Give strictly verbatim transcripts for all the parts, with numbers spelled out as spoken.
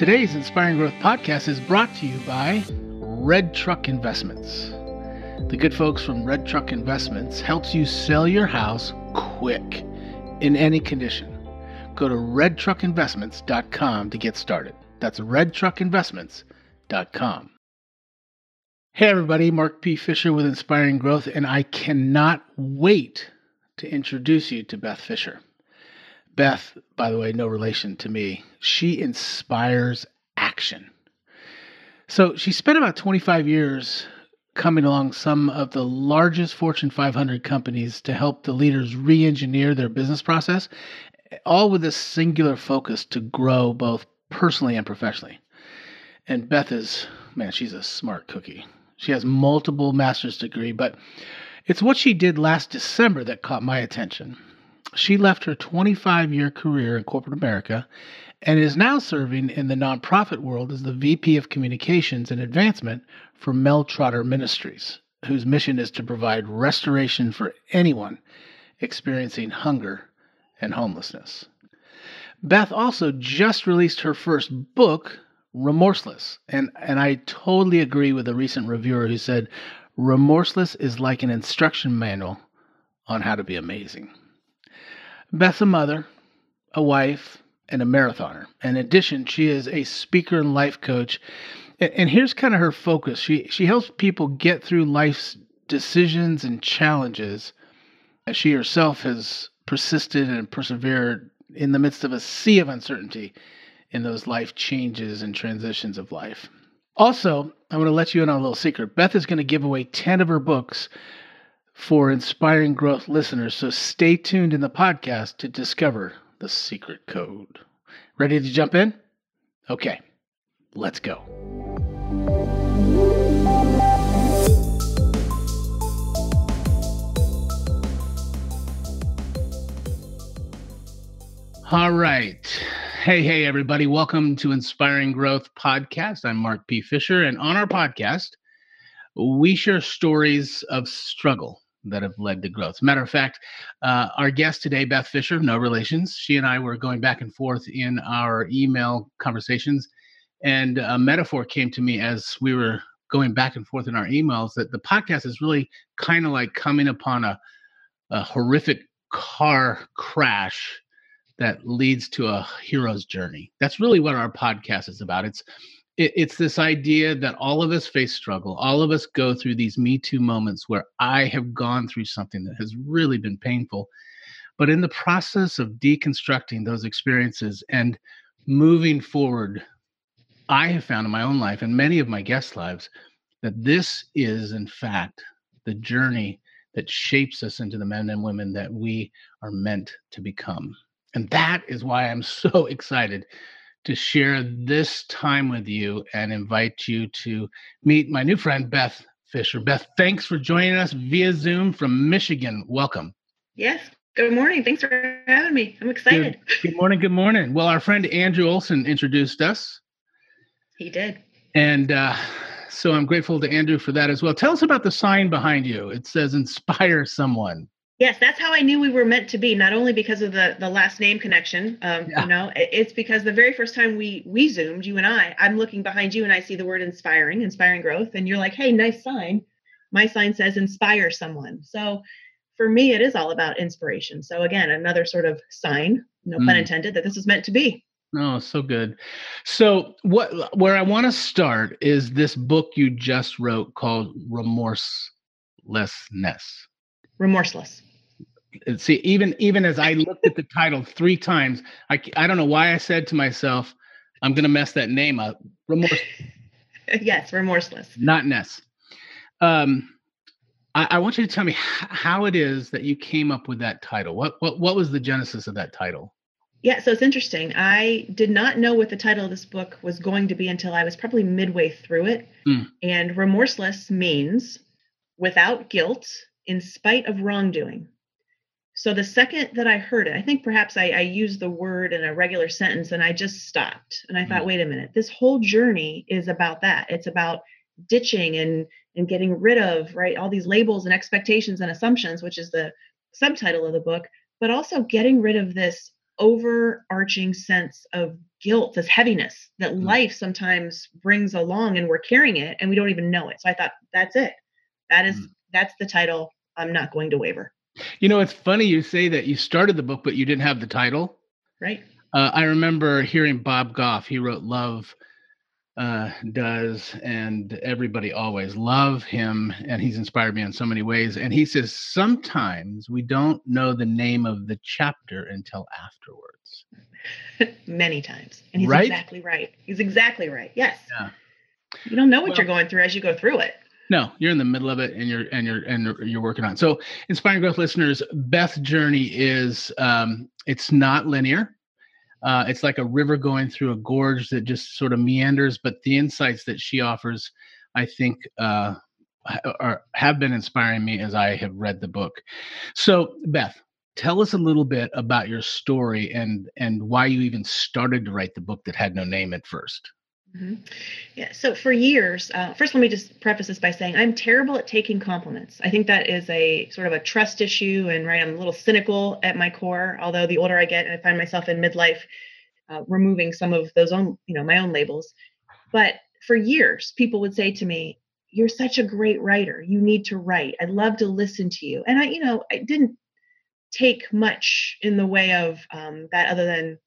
Today's Inspiring Growth podcast is brought to you by Red Truck Investments. The good folks from Red Truck Investments helps you sell your house quick in any condition. Go to red truck investments dot com to get started. That's red truck investments dot com. Hey everybody, Mark P. Fisher with Inspiring Growth, and I cannot wait to introduce you to Beth Fisher. Beth, by the way, no relation to me. She inspires action. So she spent about twenty-five years coming along some of the largest Fortune five hundred companies to help the leaders re-engineer their business process, all with a singular focus to grow both personally and professionally. And Beth is, man, she's a smart cookie. She has multiple master's degree, but it's what she did last December that caught my attention. She left her twenty-five-year career in corporate America and is now serving in the nonprofit world as the V P of Communications and Advancement for Mel Trotter Ministries, whose mission is to provide restoration for anyone experiencing hunger and homelessness. Beth also just released her first book, Remorseless, and, and I totally agree with a recent reviewer who said, "Remorseless is like an instruction manual on how to be amazing." Beth's a mother, a wife, and a marathoner. In addition, she is a speaker and life coach. And here's kind of her focus. She she helps people get through life's decisions and challenges, as she herself has persisted and persevered in the midst of a sea of uncertainty in those life changes and transitions of life. Also, I'm going to let you in on a little secret. Beth is going to give away ten of her books for Inspiring Growth listeners, so stay tuned in the podcast to discover the secret code. Ready to jump in? Okay, let's go. All right. Hey, hey, everybody. Welcome to Inspiring Growth Podcast. I'm Mark P. Fisher, and on our podcast, we share stories of struggle that have led to growth. As a matter of fact, uh, our guest today, Beth Fisher, no relations, she and I were going back and forth in our email conversations, and a metaphor came to me as we were going back and forth in our emails that the podcast is really kind of like coming upon a, a horrific car crash that leads to a hero's journey. That's really what our podcast is about. It's It's this idea that all of us face struggle. All of us go through these Me Too moments where I have gone through something that has really been painful. But in the process of deconstructing those experiences and moving forward, I have found in my own life and many of my guests' lives that this is, in fact, the journey that shapes us into the men and women that we are meant to become. And that is why I'm so excited to share this time with you and invite you to meet my new friend, Beth Fisher. Beth, thanks for joining us via Zoom from Michigan. Welcome. Yes. Good morning. Thanks for having me. I'm excited. Good, good morning. Good morning. Well, our friend Andrew Olson introduced us. He did. And uh, so I'm grateful to Andrew for that as well. Tell us about the sign behind you. It says, "Inspire someone." Yes, that's how I knew we were meant to be, not only because of the, the last name connection, um, yeah. you know, it's because the very first time we we Zoomed, you and I, I'm looking behind you and I see the word inspiring, inspiring growth. And you're like, "Hey, nice sign." My sign says "inspire someone." So for me, it is all about inspiration. So again, another sort of sign, no mm. pun intended, that this is meant to be. Oh, so good. So what where I want to start is this book you just wrote called Remorselessness. Remorseless. See, even even as I looked at the title three times, I, I don't know why I said to myself, "I'm going to mess that name up." Remorseless. Yes, remorseless. Not Ness. Um, I, I want you to tell me how it is that you came up with that title. What what what was the genesis of that title? Yeah, so it's interesting. I did not know what the title of this book was going to be until I was probably midway through it. Mm. And remorseless means without guilt, in spite of wrongdoing. So the second that I heard it, I think perhaps I, I used the word in a regular sentence and I just stopped. And I thought, wait a minute, this whole journey is about that. It's about ditching and, and getting rid of, right, all these labels and expectations and assumptions, which is the subtitle of the book, but also getting rid of this overarching sense of guilt, this heaviness that mm. life sometimes brings along, and we're carrying it and we don't even know it. So I thought, that's it. That is, mm. that's the title. I'm not going to waver. You know, it's funny you say that. You started the book, but you didn't have the title. Right. Uh, I remember hearing Bob Goff. He wrote Love uh, Does, and everybody always love him. And he's inspired me in so many ways. And he says, sometimes we don't know the name of the chapter until afterwards. Many times. And he's right? exactly right. He's exactly right. Yes. Yeah. You don't know what well, you're going through as you go through it. No, you're in the middle of it, and you're and you're and you're working on it. So, Inspiring Growth listeners, Beth's journey is um, it's not linear. Uh, it's like a river going through a gorge that just sort of meanders. But the insights that she offers, I think, uh, are have been inspiring me as I have read the book. So, Beth, tell us a little bit about your story and and why you even started to write the book that had no name at first. Mm-hmm. Yeah. So for years, uh, first, let me just preface this by saying I'm terrible at taking compliments. I think that is a sort of a trust issue, and right, I'm a little cynical at my core. Although the older I get, I find myself in midlife, uh, removing some of those own, you know, my own labels. But for years, people would say to me, "You're such a great writer. You need to write. I'd love to listen to you." And I, you know, I didn't take much in the way of um, that, other than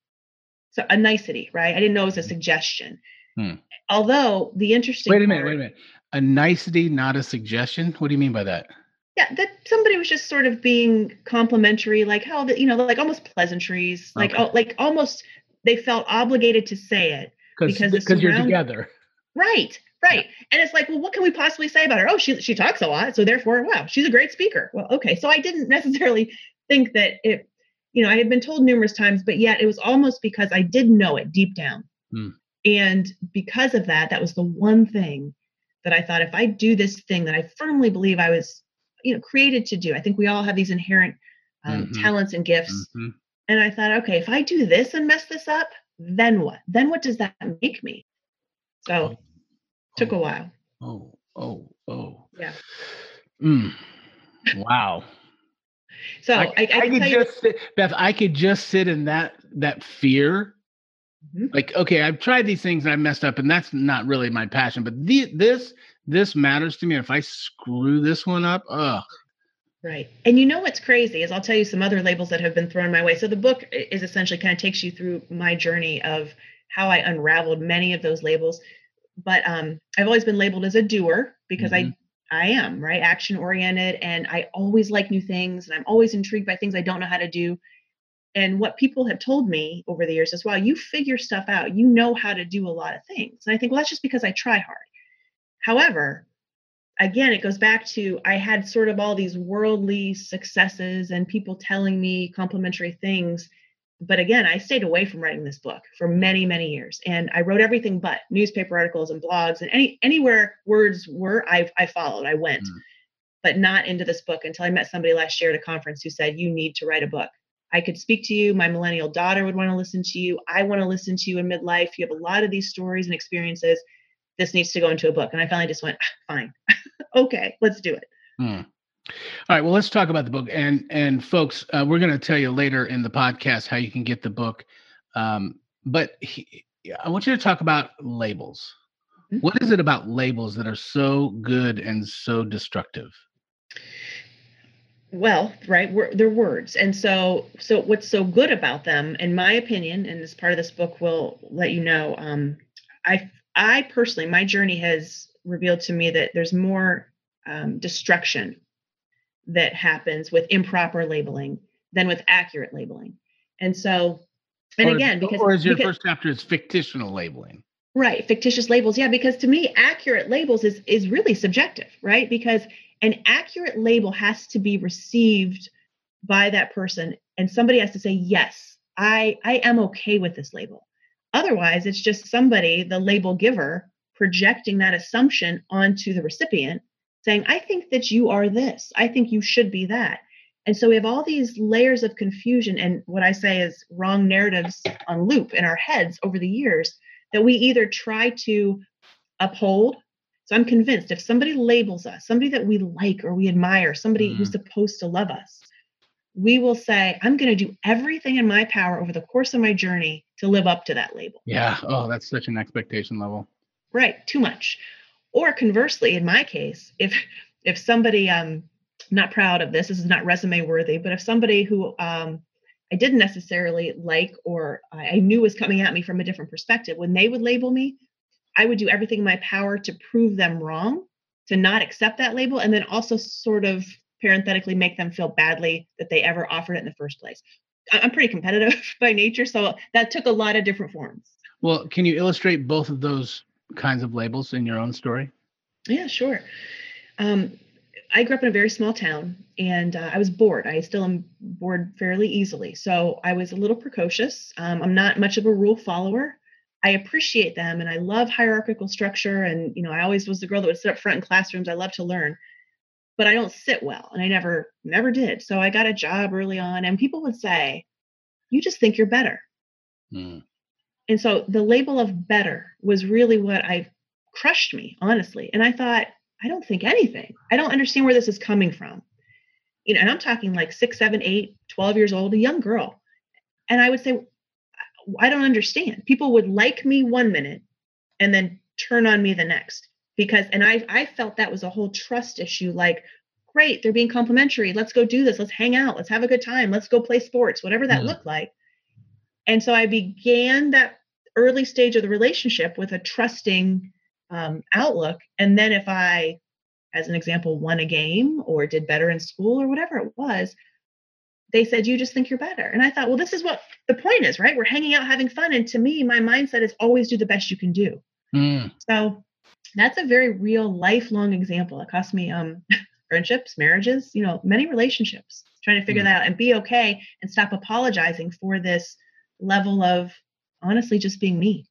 so a nicety, right? I didn't know it was a suggestion. Hmm. Although the interesting wait a minute, part, wait a minute, a nicety, not a suggestion. What do you mean by that? Yeah, that somebody was just sort of being complimentary, like how that you know, like almost pleasantries, okay. like oh, like almost they felt obligated to say it because because you're together, right? Right, yeah. And it's like, well, what can we possibly say about her? Oh, she she talks a lot, so therefore, wow, she's a great speaker. Well, okay, so I didn't necessarily think that it, you know, I had been told numerous times, but yet it was almost because I did know it deep down. Hmm. And because of that, that was the one thing that I thought, if I do this thing that I firmly believe I was, you know, created to do, I think we all have these inherent um, mm-hmm. talents and gifts. Mm-hmm. And I thought, okay, if I do this and mess this up, then what? Then what does that make me? So oh. it took a while. Oh, oh, oh. Yeah. Mm. Wow. So I, I, I, I could just sit, Beth, I could just sit in that that fear. Like, okay, I've tried these things and I messed up, and that's not really my passion, but the, this, this matters to me. And if I screw this one up, ugh. Right. And you know, what's crazy is I'll tell you some other labels that have been thrown my way. So the book is essentially kind of takes you through my journey of how I unraveled many of those labels. But, um, I've always been labeled as a doer because mm-hmm. I, I am right. Action oriented. And I always like new things. And I'm always intrigued by things I don't know how to do. And what people have told me over the years is, wow, you figure stuff out. You know how to do a lot of things. And I think, well, that's just because I try hard. However, again, it goes back to, I had sort of all these worldly successes and people telling me complimentary things. But again, I stayed away from writing this book for many, many years. And I wrote everything but newspaper articles and blogs and any anywhere words were, I, I followed, I went, mm. but not into this book until I met somebody last year at a conference who said, you need to write a book. I could speak to you. My millennial daughter would want to listen to you. I want to listen to you in midlife. You have a lot of these stories and experiences. This needs to go into a book. And I finally just went, ah, fine. Okay, let's do it. Hmm. All right. Well, let's talk about the book. And and folks, uh, we're going to tell you later in the podcast how you can get the book. Um, but he, I want you to talk about labels. Mm-hmm. What is it about labels that are so good and so destructive? Well, right, we're, they're words. And so so what's so good about them, in my opinion, and this part of this book will let you know, um, I I personally, my journey has revealed to me that there's more um, destruction that happens with improper labeling than with accurate labeling. And so, and or, again, because- Or as your because, first chapter is fictional labeling. Right, fictitious labels. Yeah, because to me, accurate labels is is really subjective, right? Because an accurate label has to be received by that person. And somebody has to say, yes, I, I am okay with this label. Otherwise, it's just somebody, the label giver, projecting that assumption onto the recipient, saying, I think that you are this. I think you should be that. And so we have all these layers of confusion and what I say is wrong narratives on loop in our heads over the years that we either try to uphold. So I'm convinced if somebody labels us, somebody that we like or we admire, somebody mm-hmm. who's supposed to love us, we will say, I'm going to do everything in my power over the course of my journey to live up to that label. Yeah. Oh, that's such an expectation level. Right. Too much. Or conversely, in my case, if if somebody, um, not proud of this, this is not resume worthy, but if somebody who um, I didn't necessarily like, or I knew was coming at me from a different perspective, when they would label me, I would do everything in my power to prove them wrong, to not accept that label, and then also sort of parenthetically make them feel badly that they ever offered it in the first place. I'm pretty competitive by nature, so that took a lot of different forms. Well, can you illustrate both of those kinds of labels in your own story? Yeah, sure. Um, I grew up in a very small town, and uh, I was bored. I still am bored fairly easily. So I was a little precocious. Um, I'm not much of a rule follower. I appreciate them, and I love hierarchical structure. And, you know, I always was the girl that would sit up front in classrooms. I love to learn, but I don't sit well, and I never, never did. So I got a job early on, and people would say, you just think you're better. Mm. And so the label of better was really what I crushed me, honestly. And I thought, I don't think anything. I don't understand where this is coming from. You know, and I'm talking like six, seven, eight, twelve years old, a young girl. And I would say, I don't understand. People would like me one minute and then turn on me the next, because, and I, I felt that was a whole trust issue. Like, great, they're being complimentary. Let's go do this. Let's hang out. Let's have a good time. Let's go play sports, whatever that mm-hmm. looked like. And so I began that early stage of the relationship with a trusting um, outlook. And then if I, as an example, won a game or did better in school or whatever it was, they said, you just think you're better. And I thought, well, this is what the point is, right? We're hanging out, having fun. And to me, my mindset is always do the best you can do. Mm. So that's a very real lifelong example. It cost me um, friendships, marriages, you know, many relationships, trying to figure mm. that out and be okay and stop apologizing for this level of honestly just being me.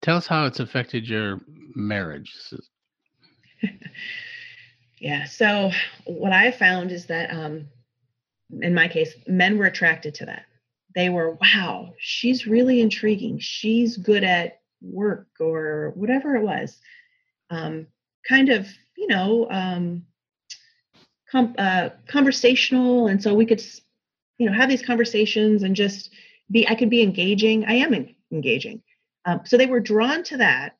Tell us how it's affected your marriage. Yeah. So what I found is that, um, in my case, men were attracted to that. They were, wow, she's really intriguing. She's good at work or whatever it was. Um, kind of, you know, um, com- uh, conversational. And so we could, you know, have these conversations and just be, I could be engaging. I am en- engaging. Um, so they were drawn to that,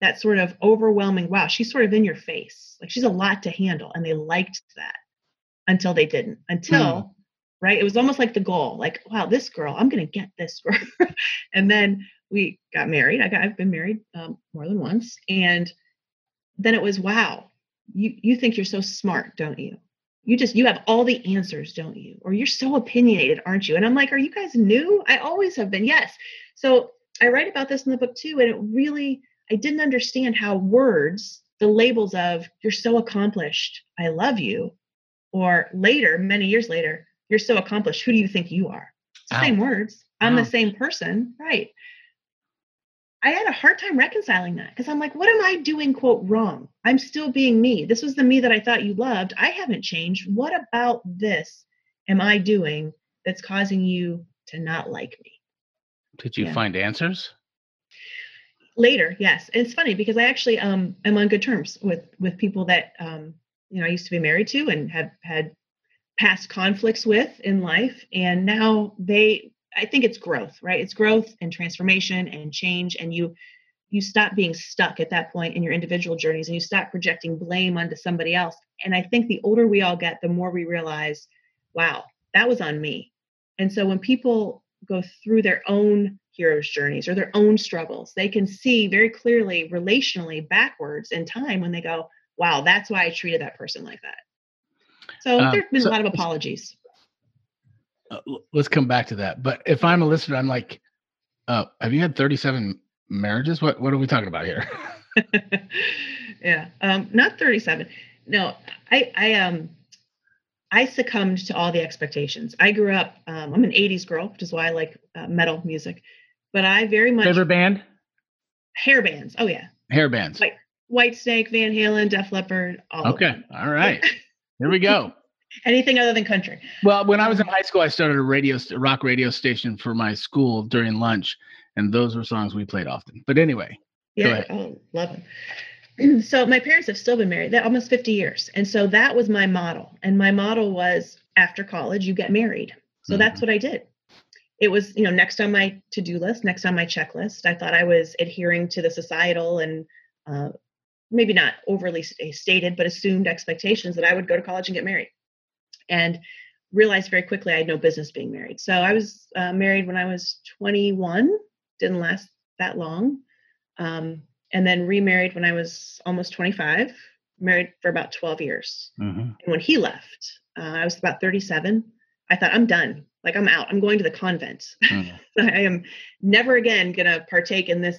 that sort of overwhelming, wow, she's sort of in your face. Like, she's a lot to handle. And they liked that. Until they didn't, until, mm. right. It was almost like the goal, like, wow, this girl, I'm going to get this girl. And then we got married. I got, I've been married um, more than once. And then it was, wow, you, you think you're so smart, don't you? You just, you have all the answers, don't you? Or you're so opinionated, aren't you? And I'm like, are you guys new? I always have been. Yes. So I write about this in the book too. And it really, I didn't understand how words, the labels of you're so accomplished, I love you. Or later, many years later, you're so accomplished. Who do you think you are? Ow. Same words. I'm Ow. The same person. Right. I had a hard time reconciling that because I'm like, what am I doing, quote, wrong? I'm still being me. This was the me that I thought you loved. I haven't changed. What about this am I doing that's causing you to not like me? Did you yeah. find answers? Later, yes. And it's funny because I actually um, am on good terms with with people that um, you know, I used to be married to and have had past conflicts with in life. And now they, I think it's growth, right? It's growth and transformation and change. And you, you stop being stuck at that point in your individual journeys and you stop projecting blame onto somebody else. And I think the older we all get, the more we realize, wow, that was on me. And so when people go through their own hero's journeys or their own struggles, they can see very clearly relationally backwards in time when they go, wow, that's why I treated that person like that. So um, there's been so, a lot of apologies. Uh, let's come back to that. But if I'm a listener, I'm like, uh, have you had thirty-seven marriages? What What are we talking about here? yeah, um, not thirty-seven. No, I I um I succumbed to all the expectations. I grew up. Um, I'm an eighties girl, which is why I like uh, metal music. But I very much favorite band. Hair bands. Oh yeah. Hair bands. Like, White Snake, Van Halen, Def Leppard, all okay. of them. Okay, all right. Here we go. Anything other than country. Well, when I was in high school, I started a radio a rock radio station for my school during lunch, and those were songs we played often. But anyway, yeah, oh, love them. So my parents have still been married, they're almost fifty years, and so that was my model. And my model was after college, you get married. So mm-hmm. that's what I did. It was, you know, next on my to-do list, next on my checklist. I thought I was adhering to the societal and uh, maybe not overly stated, but assumed expectations that I would go to college and get married, and realized very quickly I had no business being married. So I was uh, married when I was twenty-one, didn't last that long. Um, and then remarried when I was almost twenty-five, married for about twelve years. Mm-hmm. And when he left, uh, I was about thirty-seven. I thought, I'm done. Like, I'm out. I'm going to the convent. Mm. I am never again going to partake in this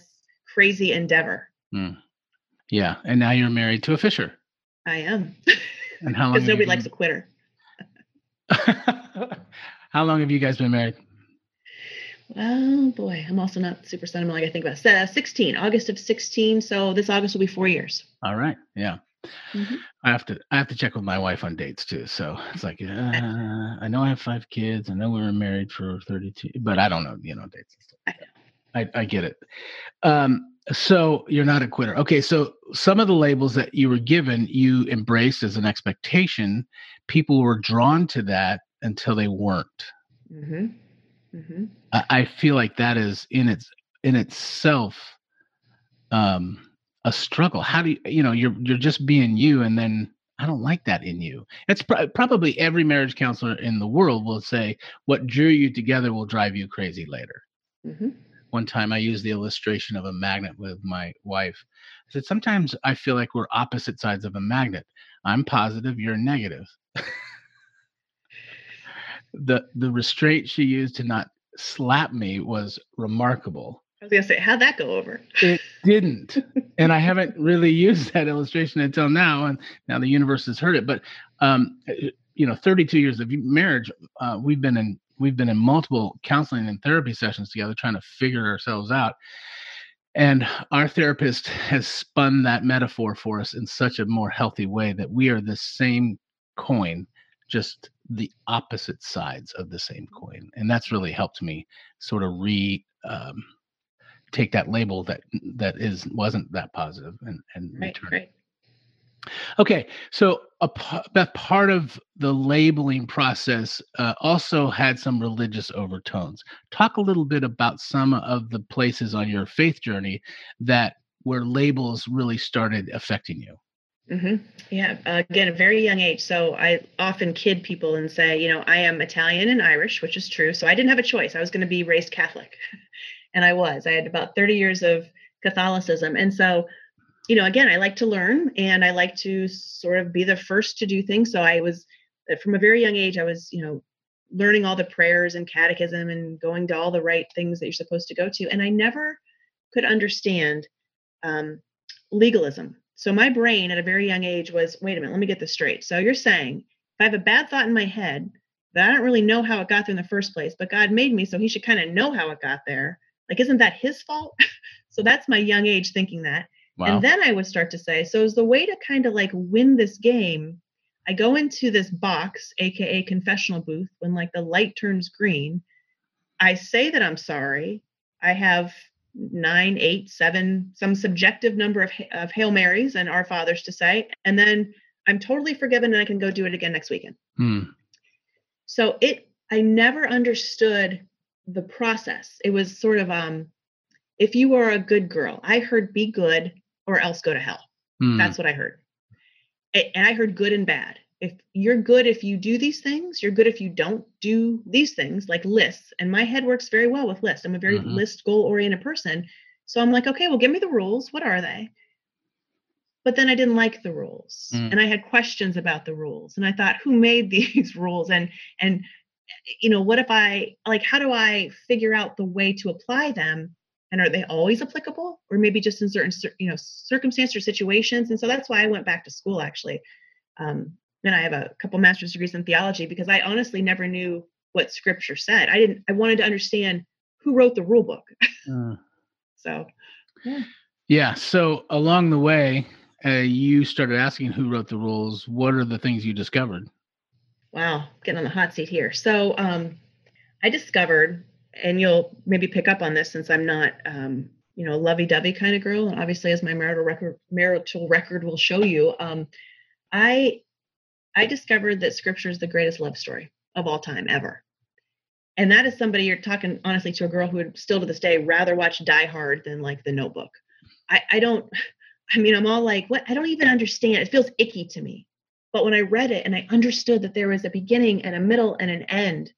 crazy endeavor. Mm. Yeah. And now you're married to a Fisher. I am. And how long? Because nobody been... likes a quitter. How long have you guys been married? Oh, boy. I'm also not super sentimental. Like, I think about uh, sixteen, August of sixteen. So this August will be four years. All right. Yeah. Mm-hmm. I have to I have to check with my wife on dates too. So it's like, uh, I know I have five kids. I know we were married for thirty-two, but I don't know, you know, dates and stuff. I know. I, I get it. Um, so you're not a quitter. Okay. So some of the labels that you were given, you embraced as an expectation. People were drawn to that until they weren't. Mm-hmm. Mm-hmm. I, I feel like that is in its in itself. Um, a struggle. How do you, you know, you're, you're just being you. And then I don't like that in you. It's pr- probably every marriage counselor in the world will say, what drew you together will drive you crazy later. Mm-hmm. One time I used the illustration of a magnet with my wife. I said, sometimes I feel like we're opposite sides of a magnet. I'm positive, you're negative. the, the restraint she used to not slap me was remarkable. I was going to say, how'd that go over? It didn't. And I haven't really used that illustration until now. And now the universe has heard it. But, um, you know, thirty-two years of marriage, uh, we've been in we've been in multiple counseling and therapy sessions together trying to figure ourselves out. And our therapist has spun that metaphor for us in such a more healthy way that we are the same coin, just the opposite sides of the same coin. And that's really helped me sort of re um, take that label that that is wasn't that positive and, and right, return it. Right. Okay, so a, that part of the labeling process uh, also had some religious overtones. Talk a little bit about some of the places on your faith journey that where labels really started affecting you. Mm-hmm. Yeah, uh, again, a very young age. So I often kid people and say, you know, I am Italian and Irish, which is true. So I didn't have a choice. I was going to be raised Catholic. And I was, I had about thirty years of Catholicism. And so, you know, again, I like to learn and I like to sort of be the first to do things. So I was, from a very young age, I was, you know, learning all the prayers and catechism and going to all the right things that you're supposed to go to. And I never could understand um, legalism. So my brain at a very young age was, wait a minute, let me get this straight. So you're saying if I have a bad thought in my head that I don't really know how it got there in the first place, but God made me, so he should kind of know how it got there. Like, isn't that his fault? So that's my young age thinking that. Wow. And then I would start to say, so as the way to kind of like win this game, I go into this box, A K A confessional booth, when like the light turns green, I say that I'm sorry. I have nine, eight, seven, some subjective number of, of Hail Marys and Our Fathers to say, and then I'm totally forgiven and I can go do it again next weekend. Hmm. So it, I never understood the process. It was sort of, um, if you are a good girl, I heard be good or else go to hell. Mm. That's what I heard. And I heard good and bad. If you're good, if you do these things, you're good. If you don't do these things, like lists. And my head works very well with lists. I'm a very mm-hmm. list goal oriented person. So I'm like, okay, well, give me the rules. What are they? But then I didn't like the rules mm. and I had questions about the rules. And I thought, who made these rules? And, and, you know, what if I, like, how do I figure out the way to apply them? And are they always applicable, or maybe just in certain, you know, circumstances or situations? And so that's why I went back to school, actually. Um, and I have a couple master's degrees in theology because I honestly never knew what scripture said. I didn't, I wanted to understand who wrote the rule book. uh, so, yeah. yeah. So along the way, uh, you started asking who wrote the rules. What are the things you discovered? Wow, getting on the hot seat here. So um, I discovered, and you'll maybe pick up on this since I'm not, um, you know, a lovey-dovey kind of girl. And obviously, as my marital record, marital record will show you, um, I I discovered that scripture is the greatest love story of all time ever. And that is somebody you're talking, honestly, to a girl who would still to this day rather watch Die Hard than like The Notebook. I, I don't, I mean, I'm all like, what? I don't even understand. It feels icky to me. But when I read it and I understood that there was a beginning and a middle and an end,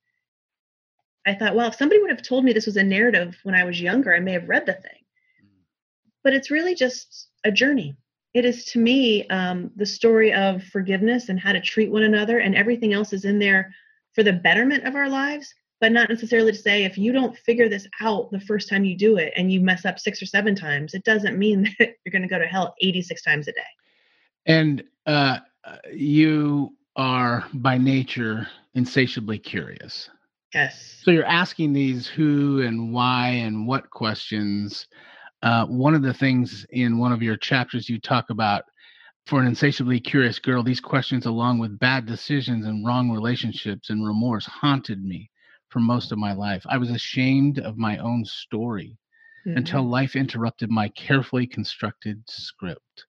I thought, well, if somebody would have told me this was a narrative when I was younger, I may have read the thing. But it's really just a journey. It is, to me, um, the story of forgiveness and how to treat one another, and everything else is in there for the betterment of our lives, but not necessarily to say if you don't figure this out the first time you do it and you mess up six or seven times, it doesn't mean that you're going to go to hell eighty-six times a day. And uh, you are by nature insatiably curious. Yes. So you're asking these who and why and what questions. Uh, one of the things in one of your chapters you talk about, for an insatiably curious girl, these questions along with bad decisions and wrong relationships and remorse haunted me for most of my life. I was ashamed of my own story mm-hmm. until life interrupted my carefully constructed script.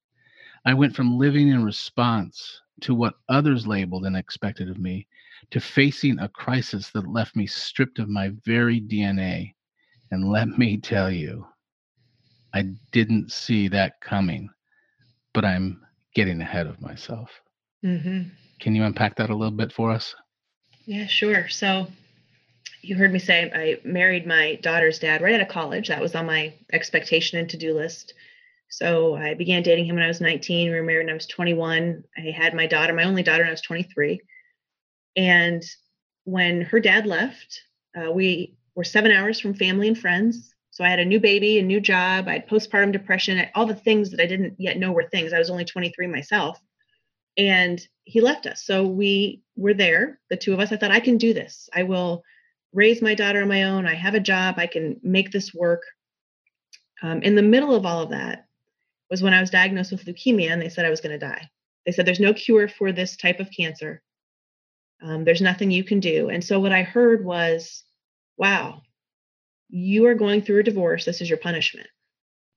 I went from living in response to what others labeled and expected of me to facing a crisis that left me stripped of my very D N A. And let me tell you, I didn't see that coming, but I'm getting ahead of myself. Mm-hmm. Can you unpack that a little bit for us? Yeah, sure. So you heard me say I married my daughter's dad right out of college. That was on my expectation and to-do list. So I began dating him when I was nineteen. We were married when I was twenty-one. I had my daughter, my only daughter, when I was twenty-three. And when her dad left, uh, we were seven hours from family and friends. So I had a new baby, a new job. I had postpartum depression, all the things that I didn't yet know were things. I was only twenty-three myself. And he left us. So we were there, the two of us. I thought, I can do this. I will raise my daughter on my own. I have a job. I can make this work. Um, in the middle of all of that was when I was diagnosed with leukemia, and they said I was going to die. They said, there's no cure for this type of cancer. Um, there's nothing you can do. And so what I heard was, wow, you are going through a divorce. This is your punishment.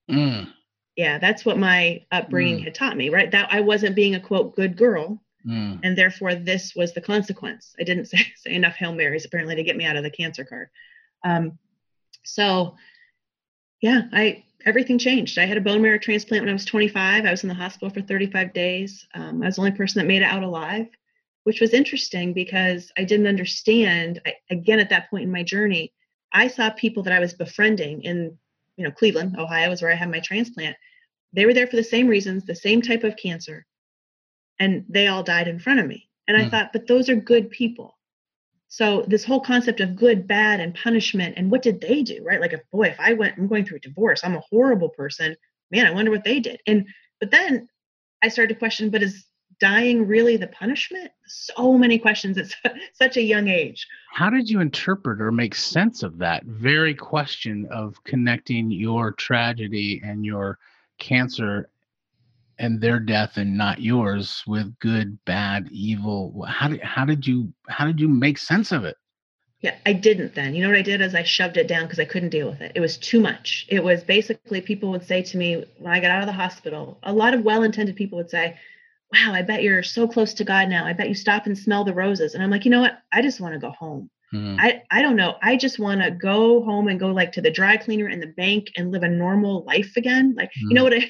Mm. Yeah, that's what my upbringing mm. had taught me, right? That I wasn't being a, quote, good girl. Mm. And therefore, this was the consequence. I didn't say, say enough Hail Marys, apparently, to get me out of the cancer card. Um, so, yeah, I everything changed. I had a bone marrow transplant when I was twenty-five. I was in the hospital for thirty-five days. Um, I was the only person that made it out alive, which was interesting because I didn't understand, I, again, at that point in my journey, I saw people that I was befriending in, you know, Cleveland, Ohio is where I had my transplant. They were there for the same reasons, the same type of cancer, and they all died in front of me. And I mm. thought, but those are good people. So this whole concept of good, bad, and punishment, and what did they do, right? Like, if boy, if I went, I'm going through a divorce, I'm a horrible person. Man, I wonder what they did. And but then I started to question, but is dying really the punishment? So many questions at such a young age. How did you interpret or make sense of that very question of connecting your tragedy and your cancer and their death and not yours with good, bad, evil? How did, how did you, how did you make sense of it? Yeah, I didn't then. You know what I did is I shoved it down because I couldn't deal with it. It was too much. It was basically, people would say to me when I got out of the hospital, a lot of well-intended people would say, wow, I bet you're so close to God now. I bet you stop and smell the roses. And I'm like, you know what? I just want to go home. Mm-hmm. I, I don't know. I just want to go home and go like to the dry cleaner and the bank and live a normal life again. Like, mm-hmm. you know what? I,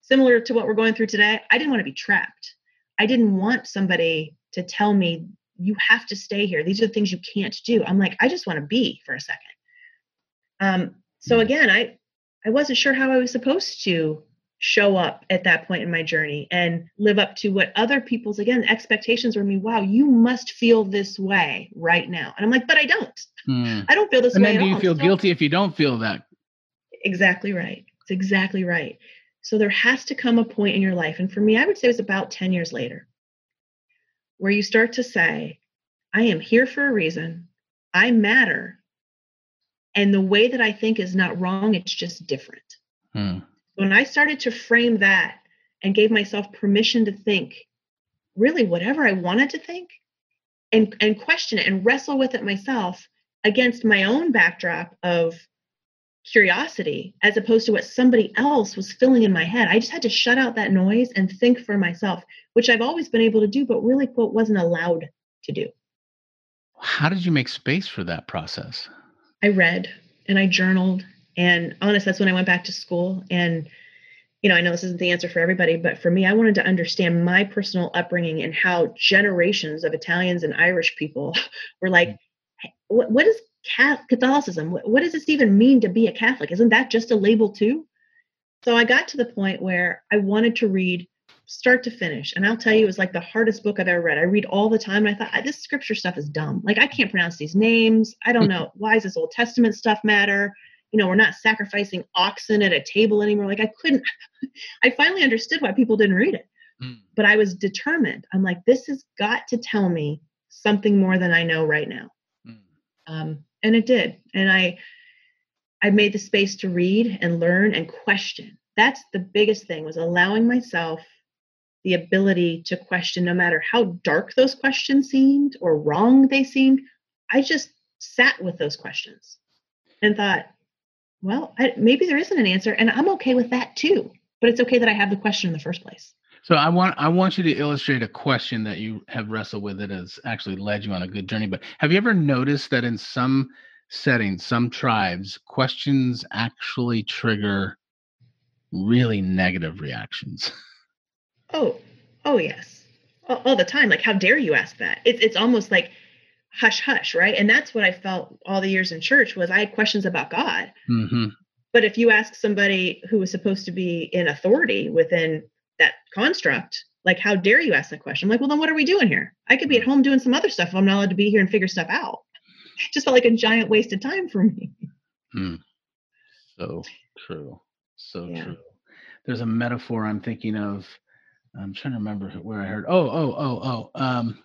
similar to what we're going through today, I didn't want to be trapped. I didn't want somebody to tell me, you have to stay here. These are the things you can't do. I'm like, I just want to be for a second. Um, so again, I, I wasn't sure how I was supposed to show up at that point in my journey and live up to what other people's, again, expectations were of me. Wow, you must feel this way right now. And I'm like, but I don't. Mm. I don't feel this and way at all. And then do you feel so guilty if you don't feel that? Exactly right. It's exactly right. So there has to come a point in your life. And for me, I would say it was about ten years later where you start to say, I am here for a reason. I matter. And the way that I think is not wrong. It's just different. Mm. When I started to frame that and gave myself permission to think really whatever I wanted to think and, and question it and wrestle with it myself against my own backdrop of curiosity as opposed to what somebody else was filling in my head. I just had to shut out that noise and think for myself, which I've always been able to do, but really, quote, wasn't allowed to do. How did you make space for that process? I read and I journaled. And honest, that's when I went back to school. And, you know, I know this isn't the answer for everybody, but for me, I wanted to understand my personal upbringing and how generations of Italians and Irish people were like, what, what is Catholicism? What, what does this even mean to be a Catholic? Isn't that just a label too? So I got to the point where I wanted to read start to finish. And I'll tell you, it was like the hardest book I've ever read. I read all the time. And I thought, this scripture stuff is dumb. Like, I can't pronounce these names. I don't know. Why does this Old Testament stuff matter? You know, we're not sacrificing oxen at a table anymore. Like, I couldn't, I finally understood why people didn't read it, mm. but I was determined. I'm like, this has got to tell me something more than I know right now. Mm. Um, and it did. And I, I made the space to read and learn and question. That's the biggest thing, was allowing myself the ability to question, no matter how dark those questions seemed or wrong they seemed. I just sat with those questions and thought, well, I, maybe there isn't an answer, and I'm okay with that too, but it's okay that I have the question in the first place. So I want, I want you to illustrate a question that you have wrestled with that has actually led you on a good journey. But have you ever noticed that in some settings, some tribes, questions actually trigger really negative reactions? Oh, oh yes. All, all the time. Like, how dare you ask that? It's it's almost like hush, hush. Right. And that's what I felt all the years in church was I had questions about God. Mm-hmm. But if you ask somebody who was supposed to be in authority within that construct, like, how dare you ask that question? I'm like, well, then what are we doing here? I could be at home doing some other stuff. If I'm not allowed to be here and figure stuff out. It just felt like a giant waste of time for me. Mm. So true. So yeah. true. There's a metaphor I'm thinking of. I'm trying to remember where I heard. Oh, oh, oh, oh. Um,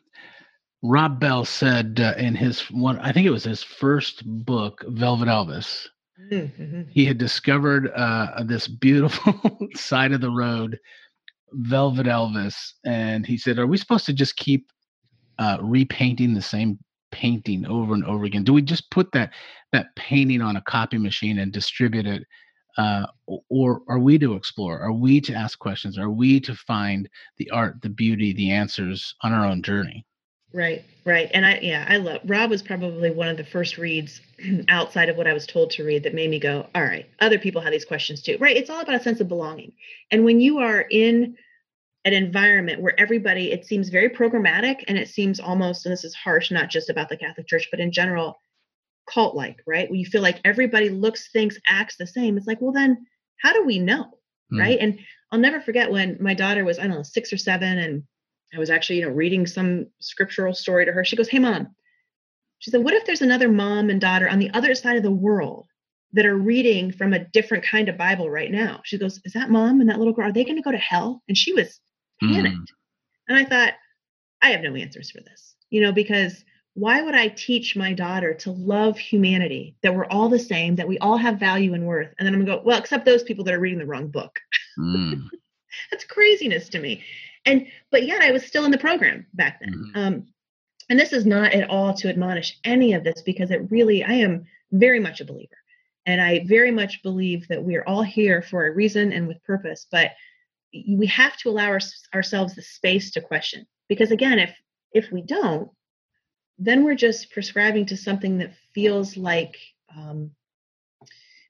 Rob Bell said uh, in his one, I think it was his first book, Velvet Elvis, mm-hmm. he had discovered uh, this beautiful side of the road, Velvet Elvis. And he said, are we supposed to just keep uh, repainting the same painting over and over again? Do we just put that, that painting on a copy machine and distribute it? Uh, or are we to explore? Are we to ask questions? Are we to find the art, the beauty, the answers on our own journey? Right, right. And I, yeah, I love, Rob was probably one of the first reads outside of what I was told to read that made me go, all right, other people have these questions too, right? It's all about a sense of belonging. And when you are in an environment where everybody, it seems very programmatic, and it seems almost, and this is harsh, not just about the Catholic Church, but in general, cult-like, right? When you feel like everybody looks, thinks, acts the same. It's like, well, then how do we know? Mm. Right. And I'll never forget when my daughter was, I don't know, six or seven. And I was actually, you know, reading some scriptural story to her. She goes, hey, mom, she said, what if there's another mom and daughter on the other side of the world that are reading from a different kind of Bible right now? She goes, is that mom and that little girl, are they going to go to hell? And she was panicked. Mm. And I thought, I have no answers for this, you know, because why would I teach my daughter to love humanity, that we're all the same, that we all have value and worth? And then I'm going to go, well, except those people that are reading the wrong book. Mm. That's craziness to me. And, but yet I was still in the program back then. Mm-hmm. Um, and this is not at all to admonish any of this, because it really, I am very much a believer, and I very much believe that we are all here for a reason and with purpose, but we have to allow our, ourselves the space to question, because again, if, if we don't, then we're just prescribing to something that feels like um,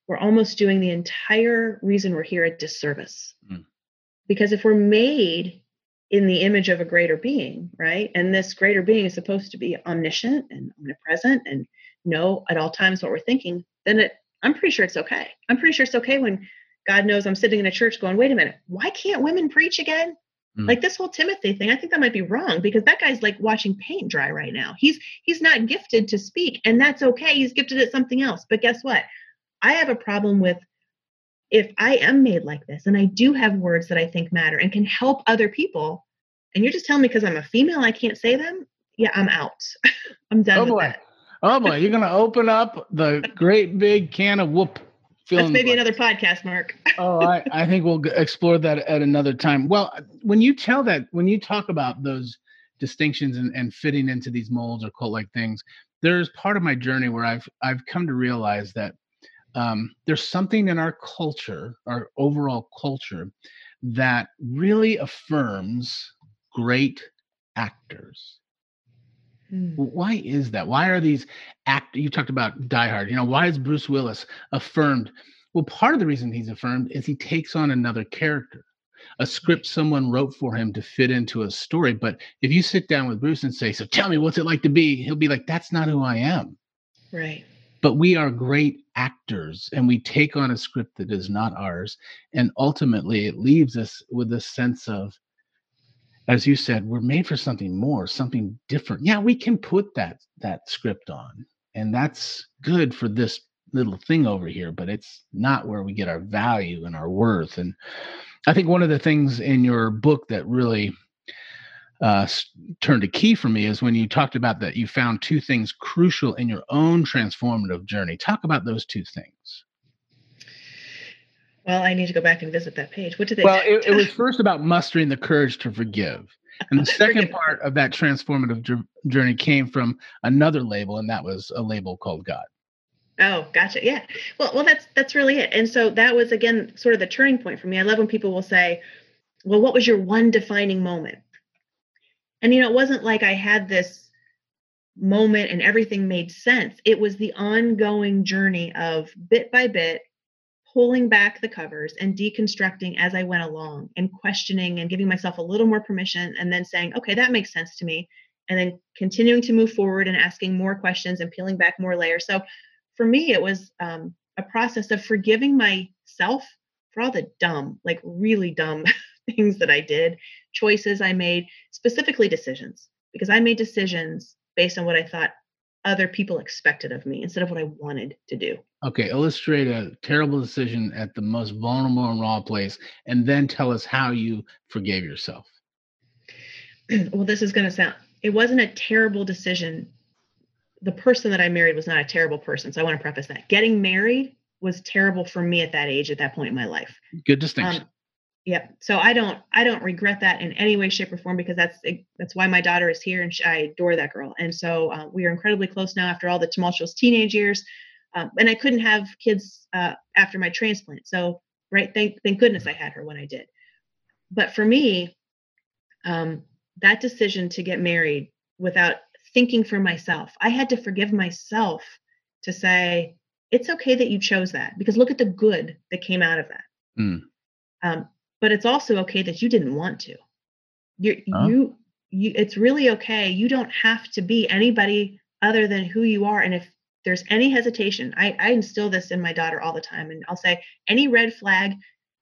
we're almost doing the entire reason we're here a disservice. Mm. Because if we're made in the image of a greater being, right? And this greater being is supposed to be omniscient and omnipresent and know at all times what we're thinking, then it, I'm pretty sure it's okay. I'm pretty sure it's okay when God knows I'm sitting in a church going, wait a minute, why can't women preach again? Like this whole Timothy thing, I think that might be wrong, because that guy's like watching paint dry right now. He's he's not gifted to speak, and that's okay. He's gifted at something else. But guess what? I have a problem with, if I am made like this and I do have words that I think matter and can help other people, and you're just telling me because I'm a female I can't say them? Yeah, I'm out. I'm done oh with boy. that. Oh boy, you're going to open up the great big can of whoop. That's maybe like another podcast, Mark. oh, I, I think we'll explore that at another time. Well, when you tell that, when you talk about those distinctions and, and fitting into these molds or cult-like things, there's part of my journey where I've I've come to realize that um, there's something in our culture, our overall culture, that really affirms great actors. Mm. Why is that? Why are these act? You talked about Die Hard. You know, why is Bruce Willis affirmed? Well, part of the reason he's affirmed is he takes on another character, a script someone wrote for him to fit into a story. But if you sit down with Bruce and say, so tell me, what's it like to be? He'll be like, that's not who I am. Right. But we are great actors, and we take on a script that is not ours. And ultimately, it leaves us with a sense of, as you said, we're made for something more, something different. Yeah, we can put that that script on, and that's good for this little thing over here, but it's not where we get our value and our worth. And I think one of the things in your book that really uh, turned a key for me is when you talked about that you found two things crucial in your own transformative journey. Talk about those two things. Well, I need to go back and visit that page. What did they? Well, it, it was first about mustering the courage to forgive. And the second part of that transformative journey came from another label, and that was a label called God. Oh, gotcha. Yeah. Well, well, that's, that's really it. And so that was, again, sort of the turning point for me. I love when people will say, well, what was your one defining moment? And, you know, it wasn't like I had this moment and everything made sense. It was the ongoing journey of bit by bit, pulling back the covers and deconstructing as I went along and questioning and giving myself a little more permission and then saying, okay, that makes sense to me. And then continuing to move forward and asking more questions and peeling back more layers. So for me, it was um, a process of forgiving myself for all the dumb, like really dumb things that I did, choices I made, specifically decisions, because I made decisions based on what I thought other people expected of me instead of what I wanted to do. Okay, illustrate a terrible decision at the most vulnerable and raw place, and then tell us how you forgave yourself. Well, this is going to sound, it wasn't a terrible decision. The person that I married was not a terrible person. So I want to preface that. Getting married was terrible for me at that age, at that point in my life. Good distinction. Um, yep. Yeah. So I don't, I don't regret that in any way, shape or form, because that's, that's why my daughter is here, and she, I adore that girl. And so uh, we are incredibly close now after all the tumultuous teenage years. Um, and I couldn't have kids uh, after my transplant. So, right. Thank, thank goodness I had her when I did. But for me, um, that decision to get married without thinking for myself, I had to forgive myself to say, it's okay that you chose that, because look at the good that came out of that. Mm. Um, but it's also okay that you didn't want to. You're, huh? you, you, it's really okay. You don't have to be anybody other than who you are. And if there's any hesitation, I, I instill this in my daughter all the time. And I'll say, any red flag,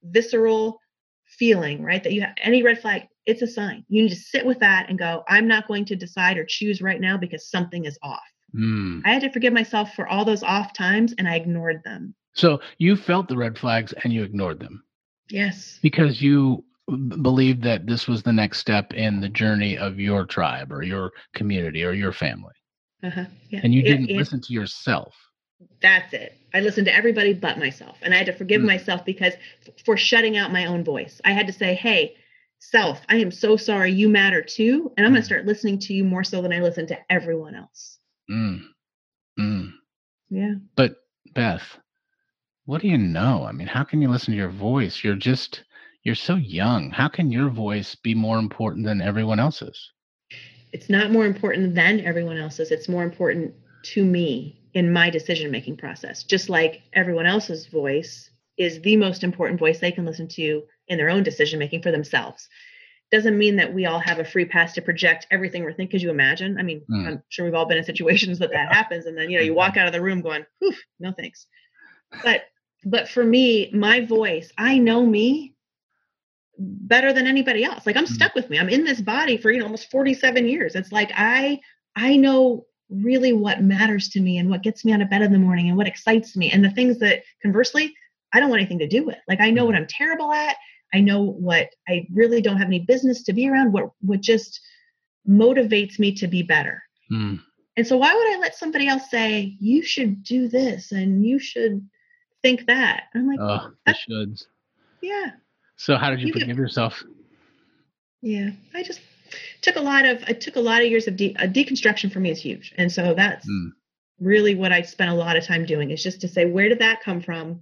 visceral feeling, right? That you have any red flag, it's a sign. You need to sit with that and go, I'm not going to decide or choose right now because something is off. Mm. I had to forgive myself for all those off times, and I ignored them. So you felt the red flags and you ignored them. Yes. Because you believed that this was the next step in the journey of your tribe or your community or your family. Uh-huh. Yeah. And you didn't it, it, listen to yourself. That's it. I listened to everybody but myself. And I had to forgive mm. myself because for shutting out my own voice. I had to say, hey, self, I am so sorry. You matter too. And I'm going to start listening to you more so than I listen to everyone else. Mm. Mm. Yeah. But Beth, what do you know? I mean, how can you listen to your voice? You're just, you're so young. How can your voice be more important than everyone else's? It's not more important than everyone else's. It's more important to me in my decision-making process, just like everyone else's voice is the most important voice they can listen to in their own decision-making for themselves. Doesn't mean that we all have a free pass to project everything we're thinking. Could you imagine? I mean, mm. I'm sure we've all been in situations that that happens. And then, you know, you walk out of the room going, whew, no thanks. But, but for me, my voice, I know me better than anybody else. Like I'm stuck with me. I'm in this body for, you know, almost forty-seven years. It's like, I, I know really what matters to me and what gets me out of bed in the morning and what excites me. And the things that conversely, I don't want anything to do with. Like, I know what I'm terrible at. I know what I really don't have any business to be around, what, what just motivates me to be better. Mm. And so why would I let somebody else say, you should do this and you should think that? I'm like, oh, the shoulds. Yeah. So how did you, you forgive could, yourself? Yeah, I just took a lot of, I took a lot of years of de- a deconstruction for me is huge. And so that's, mm. really what I spent a lot of time doing, is just to say, where did that come from?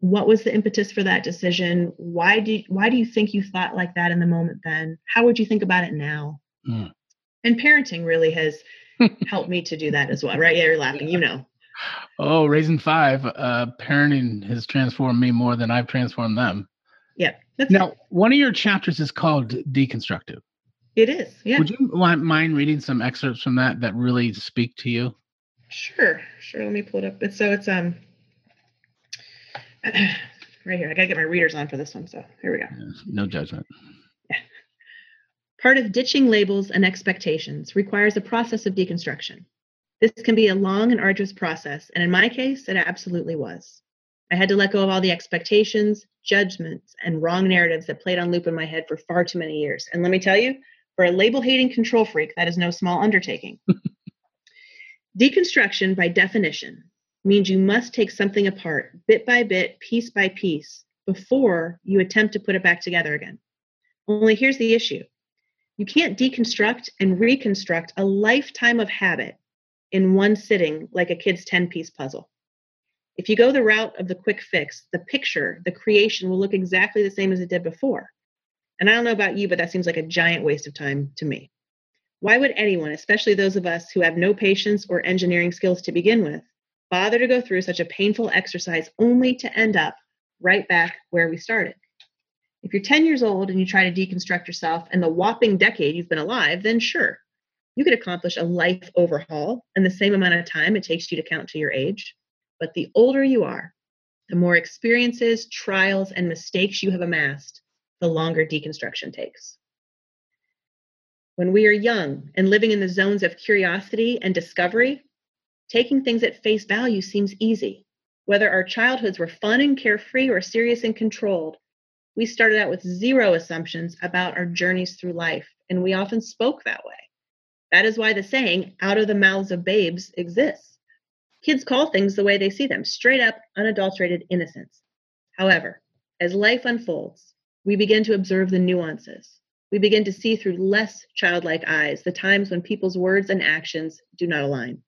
What was the impetus for that decision? Why do you, why do you think you thought like that in the moment then? How would you think about it now? Mm. And parenting really has helped me to do that as well, right? Yeah, you're laughing, you know. Oh, raising five, uh, parenting has transformed me more than I've transformed them. Yeah. That's now, it. One of your chapters is called Deconstructive. It is, yeah. Would you mind reading some excerpts from that that really speak to you? Sure, sure. Let me pull it up. It's, so it's um right here. I got to get my readers on for this one. So here we go. Yeah, no judgment. Yeah. Part of ditching labels and expectations requires a process of deconstruction. This can be a long and arduous process, and in my case, it absolutely was. I had to let go of all the expectations, judgments, and wrong narratives that played on loop in my head for far too many years. And let me tell you, for a label-hating control freak, that is no small undertaking. Deconstruction, by definition, means you must take something apart, bit by bit, piece by piece, before you attempt to put it back together again. Only here's the issue. You can't deconstruct and reconstruct a lifetime of habit in one sitting like a kid's ten-piece puzzle. If you go the route of the quick fix, the picture, the creation will look exactly the same as it did before. And I don't know about you, but that seems like a giant waste of time to me. Why would anyone, especially those of us who have no patience or engineering skills to begin with, bother to go through such a painful exercise only to end up right back where we started? If you're ten years old and you try to deconstruct yourself in the whopping decade you've been alive, then sure, you could accomplish a life overhaul in the same amount of time it takes you to count to your age. But the older you are, the more experiences, trials, and mistakes you have amassed, the longer deconstruction takes. When we are young and living in the zones of curiosity and discovery, taking things at face value seems easy. Whether our childhoods were fun and carefree or serious and controlled, we started out with zero assumptions about our journeys through life, and we often spoke that way. That is why the saying, out of the mouths of babes, exists. Kids call things the way they see them, straight up, unadulterated innocence. However, as life unfolds, we begin to observe the nuances. We begin to see through less childlike eyes the times when people's words and actions do not align.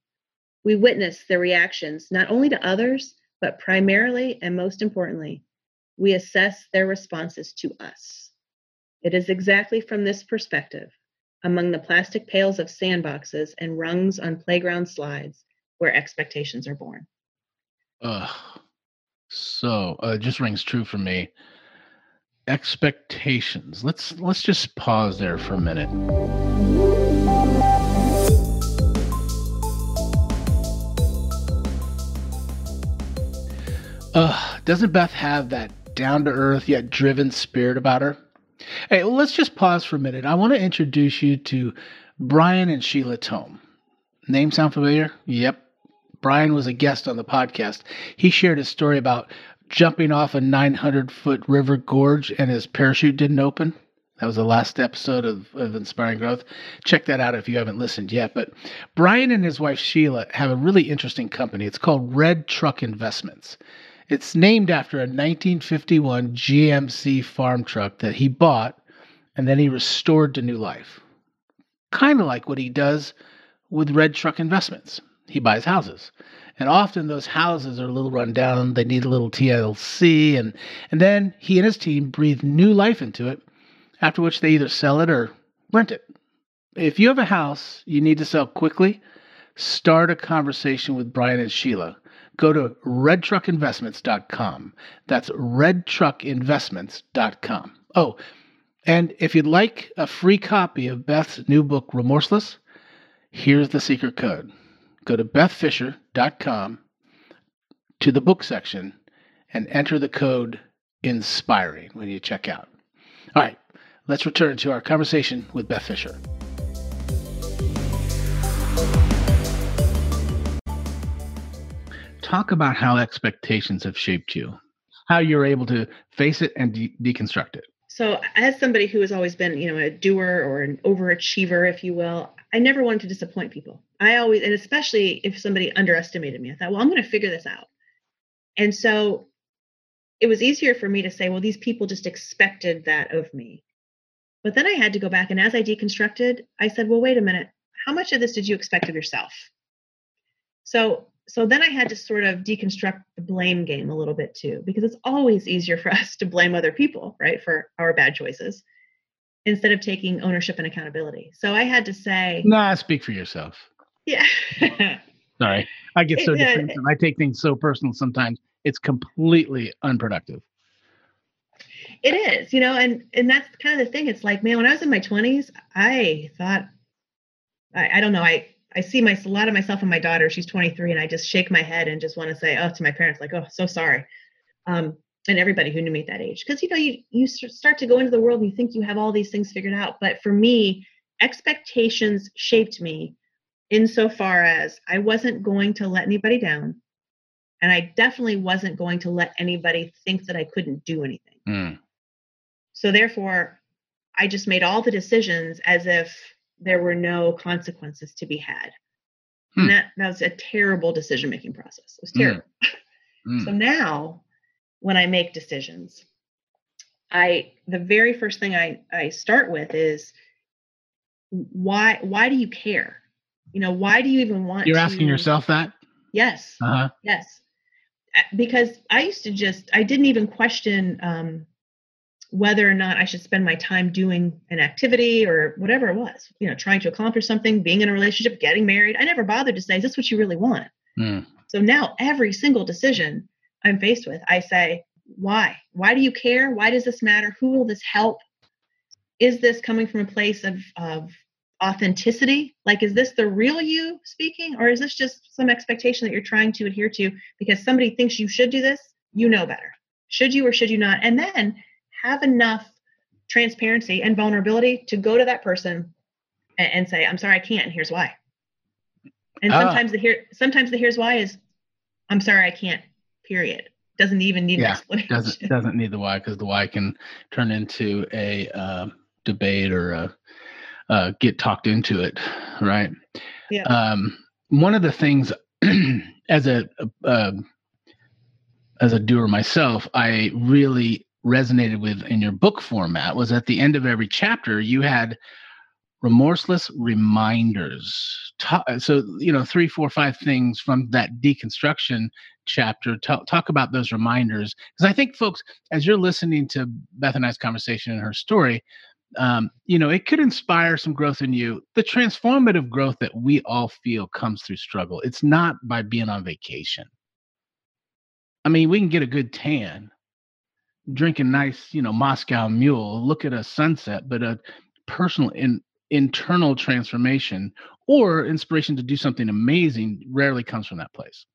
We witness their reactions not only to others, but primarily and most importantly, we assess their responses to us. It is exactly from this perspective, among the plastic pails of sandboxes and rungs on playground slides, where expectations are born. Uh, so uh, it just rings true for me. Expectations. Let's let's just pause there for a minute. Uh, doesn't Beth have that down-to-earth yet driven spirit about her? Hey, well, let's just pause for a minute. I want to introduce you to Brian and Sheila Tome. Name sound familiar? Yep. Brian was a guest on the podcast. He shared his story about jumping off a nine hundred foot river gorge and his parachute didn't open. That was the last episode of, of Inspiring Growth. Check that out if you haven't listened yet. But Brian and his wife Sheila have a really interesting company. It's called Red Truck Investments. It's named after a nineteen fifty-one G M C farm truck that he bought and then he restored to new life. Kind of like what he does with Red Truck Investments. He buys houses. And often those houses are a little run down. They need a little T L C. And, and then he and his team breathe new life into it, after which they either sell it or rent it. If you have a house you need to sell quickly, start a conversation with Brian and Sheila. Go to red truck investments dot com. That's red truck investments dot com. Oh, and if you'd like a free copy of Beth's new book, Remorseless, here's the secret code. Go to beth fisher dot com to the book section and enter the code INSPIRING when you check out. All right, let's return to our conversation with Beth Fisher. Talk about how expectations have shaped you, how you're able to face it and de- deconstruct it. So as somebody who has always been, you know, a doer or an overachiever, if you will, I never wanted to disappoint people. I always, and especially if somebody underestimated me, I thought, well, I'm going to figure this out. And so it was easier for me to say, well, these people just expected that of me. But then I had to go back. And as I deconstructed, I said, well, wait a minute, how much of this did you expect of yourself? So so then I had to sort of deconstruct the blame game a little bit too, because it's always easier for us to blame other people, right, for our bad choices instead of taking ownership and accountability. So I had to say, nah, speak for yourself. Yeah. Sorry. I get so defensive. I take things so personal sometimes. It's completely unproductive. It is, you know, and, and that's kind of the thing. It's like, man, when I was in my twenties, I thought, I, I don't know, I, I see my, a lot of myself in my daughter. She's twenty-three, and I just shake my head and just want to say, oh, to my parents, like, oh, so sorry. Um, and everybody who knew me at that age. Because, you know, you, you start to go into the world and you think you have all these things figured out. But for me, expectations shaped me insofar as I wasn't going to let anybody down. And I definitely wasn't going to let anybody think that I couldn't do anything. Mm. So therefore, I just made all the decisions as if there were no consequences to be had. Mm. And that, that was a terrible decision-making process. It was terrible. Mm. Mm. So now when I make decisions, I the very first thing I, I start with is, why why do you care? You know, why do you even want You're to? You're asking yourself that? Yes. Uh-huh. Yes. Because I used to just, I didn't even question um, whether or not I should spend my time doing an activity or whatever it was, you know, trying to accomplish something, being in a relationship, getting married. I never bothered to say, is this what you really want? Mm. So now every single decision I'm faced with, I say, why? Why do you care? Why does this matter? Who will this help? Is this coming from a place of, of authenticity? Like, is this the real you speaking, or is this just some expectation that you're trying to adhere to because somebody thinks you should do this? You know better. Should you or should you not? And then have enough transparency and vulnerability to go to that person and, and say, I'm sorry, I can't, and here's why. And ah. sometimes the here sometimes the here's why is, I'm sorry, I can't, period. Doesn't even need yeah, an explanation. Doesn't doesn't need the why, because the why can turn into a uh, debate or a Uh, get talked into it, right? Yeah. Um, one of the things, as a uh, as a doer myself, I really resonated with in your book format was at the end of every chapter, you had remorseless reminders. Ta- so, you know, three, four, five things from that deconstruction chapter. T- talk about those reminders. Because I think, folks, as you're listening to Beth and I's conversation and her story, Um, you know, it could inspire some growth in you. The transformative growth that we all feel comes through struggle. It's not by being on vacation. I mean, we can get a good tan, drink a nice, you know, Moscow mule, look at a sunset, but a personal in, internal transformation or inspiration to do something amazing rarely comes from that place.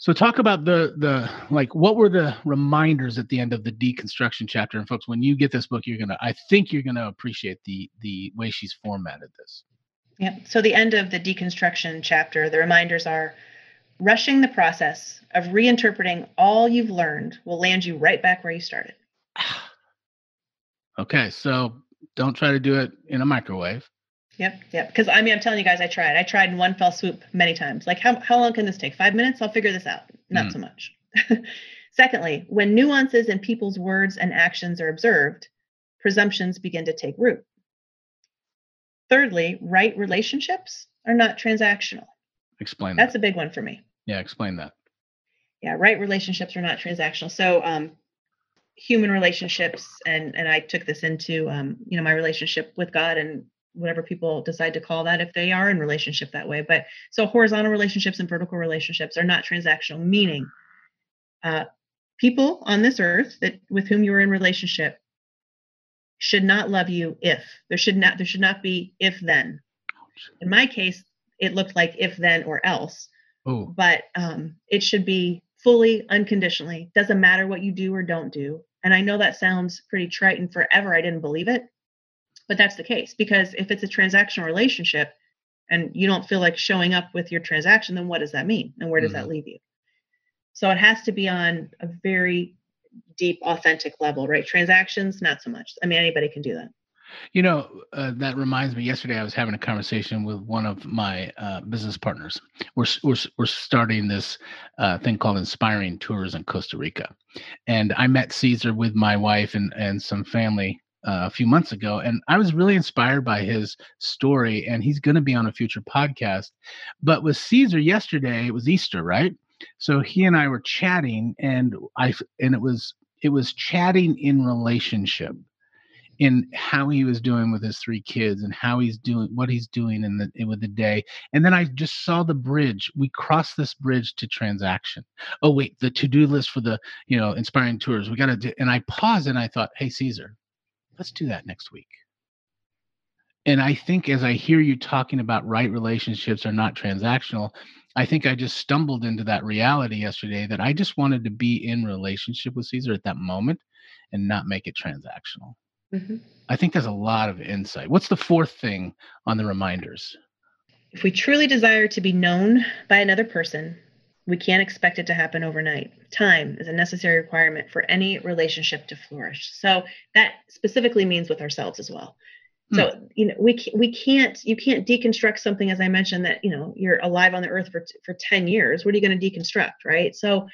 So talk about the, the like, what were the reminders at the end of the deconstruction chapter? And folks, when you get this book, you're going to, I think you're going to appreciate the the way she's formatted this. Yeah. So the end of the deconstruction chapter, the reminders are: rushing the process of reinterpreting all you've learned will land you right back where you started. Okay. So don't try to do it in a microwave. Yep. Yep. Because I mean, I'm telling you guys, I tried. I tried in one fell swoop many times. Like, how, how long can this take? Five minutes? I'll figure this out. Not mm. so much. Secondly, when nuances in people's words and actions are observed, presumptions begin to take root. Thirdly, right relationships are not transactional. Explain that. That's a big one for me. Yeah. Explain that. Yeah. Right relationships are not transactional. So, um, human relationships, and, and I took this into, um, you know, my relationship with God and whatever people decide to call that if they are in relationship that way. But so horizontal relationships and vertical relationships are not transactional, meaning uh, people on this earth that with whom you're in relationship should not love you if. There should not, there should not be if then. In my case, it looked like if then or else. Oh. But um, it should be fully, unconditionally. Doesn't matter what you do or don't do. And I know that sounds pretty trite, and forever I didn't believe it. But that's the case, because if it's a transactional relationship and you don't feel like showing up with your transaction, then what does that mean? And where does mm-hmm. that leave you? So it has to be on a very deep, authentic level, right? Transactions, not so much. I mean, anybody can do that. You know, uh, that reminds me, yesterday I was having a conversation with one of my uh, business partners. We're, we're, we're starting this uh, thing called Inspiring Tours in Costa Rica. And I met Cesar with my wife and, and some family uh, a few months ago, and I was really inspired by his story, and he's going to be on a future podcast. But with Caesar yesterday, it was Easter, right? So he and I were chatting, and I and it was it was chatting in relationship, in how he was doing with his three kids and how he's doing, what he's doing in the in, with the day. And then I just saw the bridge. We crossed this bridge to transaction. Oh, wait, the to-do list for the, you know, Inspiring Tours. We got to do, and I paused and I thought, hey, Caesar, let's do that next week. And I think as I hear you talking about right relationships are not transactional, I think I just stumbled into that reality yesterday that I just wanted to be in relationship with Caesar at that moment and not make it transactional. Mm-hmm. I think there's a lot of insight. What's the fourth thing on the reminders? If we truly desire to be known by another person, we can't expect it to happen overnight. Time is a necessary requirement for any relationship to flourish. So that specifically means with ourselves as well. So, mm. you know, we, we can't, you can't deconstruct something, as I mentioned, that, you know, you're alive on the earth for, for ten years. What are you going to deconstruct? Right. So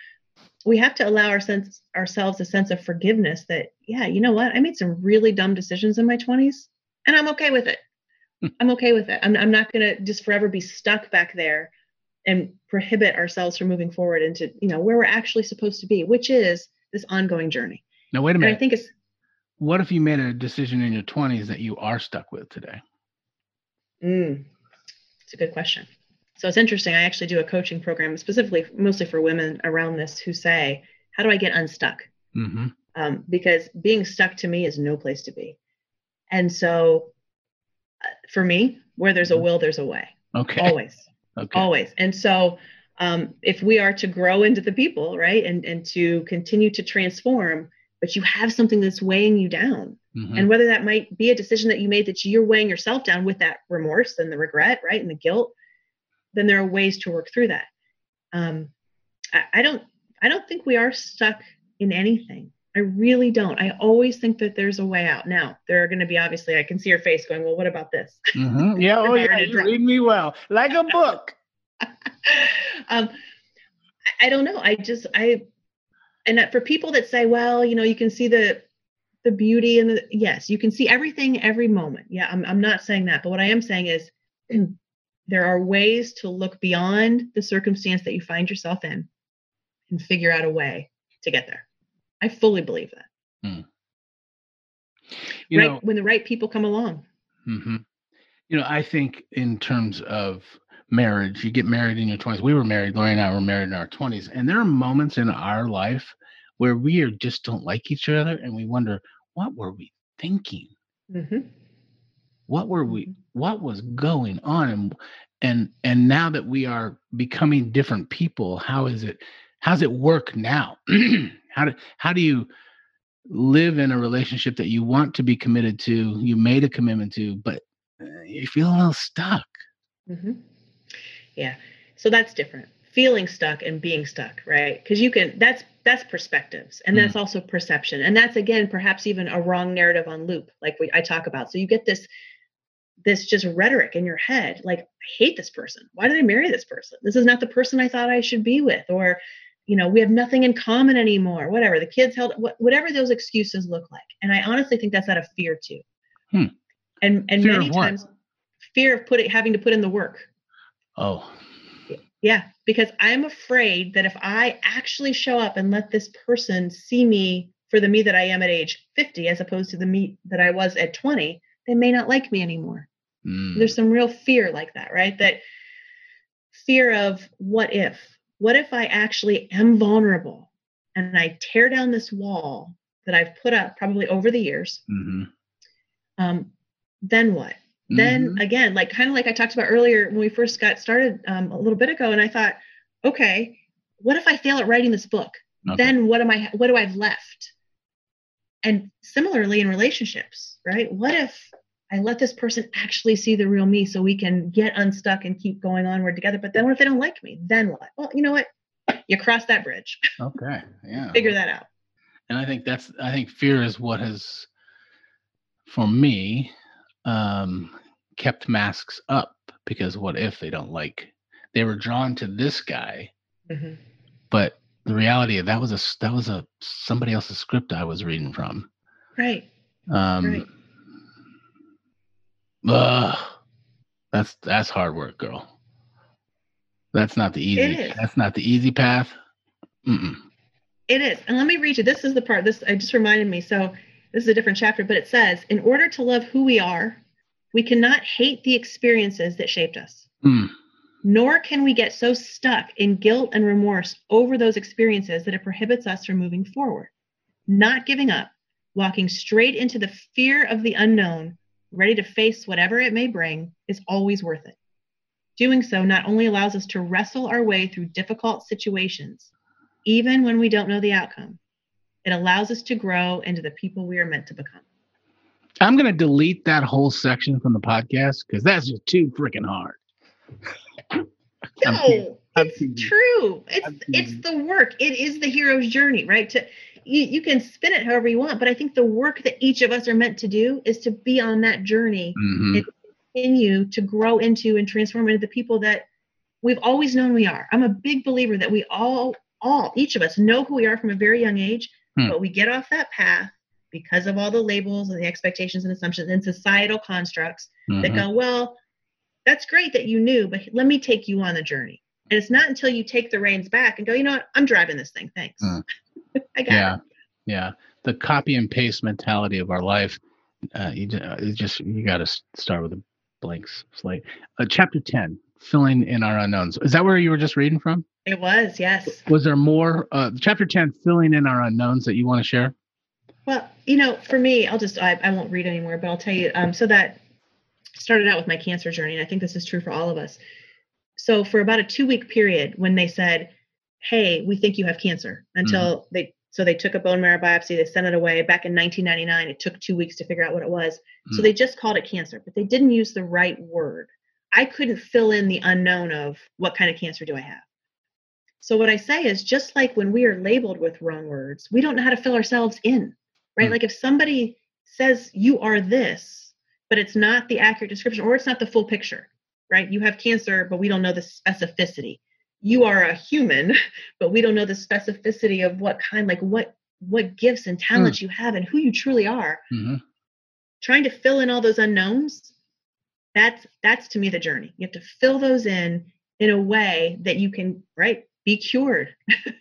we have to allow our sense, ourselves a sense of forgiveness that, yeah, you know what? I made some really dumb decisions in my twenties and I'm okay with it. I'm okay with it. I'm, I'm not going to just forever be stuck back there and prohibit ourselves from moving forward into, you know, where we're actually supposed to be, which is this ongoing journey. Now, wait a minute. And I think it's, what if you made a decision in your twenties that you are stuck with today? Mm, it's a good question. So it's interesting. I actually do a coaching program specifically, mostly for women around this who say, how do I get unstuck? Mm-hmm. Um, because being stuck to me is no place to be. And so uh, for me, where there's a will, there's a way. Okay. Always. Okay. Always. And so um, if we are to grow into the people, right, and, and to continue to transform, but you have something that's weighing you down. Mm-hmm. And whether that might be a decision that you made that you're weighing yourself down with that remorse and the regret, right, and the guilt, then there are ways to work through that. Um, I, I don't, I don't think we are stuck in anything. I really don't. I always think that there's a way out. Now there are going to be, obviously I can see your face going, well, what about this? Mm-hmm. Yeah. Oh yeah. You read me well, like a book. um, I, I don't know. I just, I, and that for people that say, well, you know, you can see the, the beauty and the, yes, you can see everything, every moment. Yeah. I'm, I'm not saying that, but what I am saying is, there are ways to look beyond the circumstance that you find yourself in and figure out a way to get there. I fully believe that. Mm. You right, know, when the right people come along. Mm-hmm. You know, I think in terms of marriage, you get married in your twenties. We were married, Lori and I were married in our twenties. And there are moments in our life where we are just don't like each other. And we wonder, what were we thinking? Mm-hmm. What were we, what was going on? And, and, and now that we are becoming different people, how is it, how's it work now? how do, how do you live in a relationship that you want to be committed to, you made a commitment to, but you feel a little stuck? Mm-hmm. Yeah. So that's different. Feeling stuck and being stuck, right? Because you can, that's, that's perspectives. And that's mm. also perception. And that's, again, perhaps even a wrong narrative on loop, like we, I talk about. So you get this, this just rhetoric in your head, like, I hate this person. Why did I marry this person? This is not the person I thought I should be with. Or, you know, we have nothing in common anymore, whatever. The kids held, wh- whatever those excuses look like. And I honestly think that's out of fear too. Hmm. And and fear many times fear of putting, having to put in the work. Oh. Yeah. Because I'm afraid that if I actually show up and let this person see me for the me that I am at age fifty, as opposed to the me that I was at twenty, they may not like me anymore. Mm. There's some real fear like that, right? That fear of what if, what if I actually am vulnerable and I tear down this wall that I've put up probably over the years, mm-hmm. um, then what? Mm-hmm. Then again, like kind of like I talked about earlier when we first got started um, a little bit ago, and I thought, okay, what if I fail at writing this book? Okay. Then what am I, what do I have left? And similarly in relationships, right? What if I let this person actually see the real me so we can get unstuck and keep going onward together? But then what if they don't like me? Then what? Well, you know what? You cross that bridge. Okay. Yeah. Figure that out. And I think that's, I think fear is what has, for me, um, kept masks up, because what if they don't like, they were drawn to this guy, mm-hmm. but the reality of that was a, that was a, somebody else's script I was reading from. Right. Um, right. Ugh, that's that's hard work, girl. That's not the easy. It is. That's not the easy path. Mm-mm. It is. And let me read you. This is the part. This I just reminded me. So this is a different chapter, but it says, in order to love who we are, we cannot hate the experiences that shaped us. Mm. Nor can we get so stuck in guilt and remorse over those experiences that it prohibits us from moving forward, not giving up, walking straight into the fear of the unknown, ready to face whatever it may bring, is always worth it. Doing so not only allows us to wrestle our way through difficult situations, even when we don't know the outcome, it allows us to grow into the people we are meant to become. I'm going to delete that whole section from the podcast because that's just too freaking hard. No, it's true. It's it's the work. It is the hero's journey, right? To you, you can spin it however you want, but I think the work that each of us are meant to do is to be on that journey mm-hmm. and continue to grow into and transform into the people that we've always known we are. I'm a big believer that we all, all, each of us know who we are from a very young age, hmm. but we get off that path because of all the labels and the expectations and assumptions and societal constructs mm-hmm. that go, well, that's great that you knew, but let me take you on the journey. And it's not until you take the reins back and go, you know what, I'm driving this thing. Thanks. Mm. I got yeah. it. Yeah. The copy and paste mentality of our life. Uh, you, you just, you got to start with a blank slate. Uh, chapter ten, filling in our unknowns. Is that where you were just reading from? It was. Yes. Was there more, uh, chapter ten, filling in our unknowns, that you want to share? Well, you know, for me, I'll just, I, I won't read anymore, but I'll tell you, um, so that, started out with my cancer journey, and I think this is true for all of us. So for about a two-week period, when they said, hey, we think you have cancer, until mm-hmm. they so they took a bone marrow biopsy, they sent it away. Back in nineteen ninety-nine, it took two weeks to figure out what it was. Mm-hmm. So they just called it cancer, but they didn't use the right word. I couldn't fill in the unknown of what kind of cancer do I have. So what I say is, just like when we are labeled with wrong words, we don't know how to fill ourselves in, right? Mm-hmm. Like if somebody says you are this, but it's not the accurate description, or it's not the full picture, right? You have cancer, but we don't know the specificity. You are a human, but we don't know the specificity of what kind, like what what gifts and talents mm. you have and who you truly are. Mm-hmm. Trying to fill in all those unknowns, that's that's to me the journey. You have to fill those in in a way that you can, right, be cured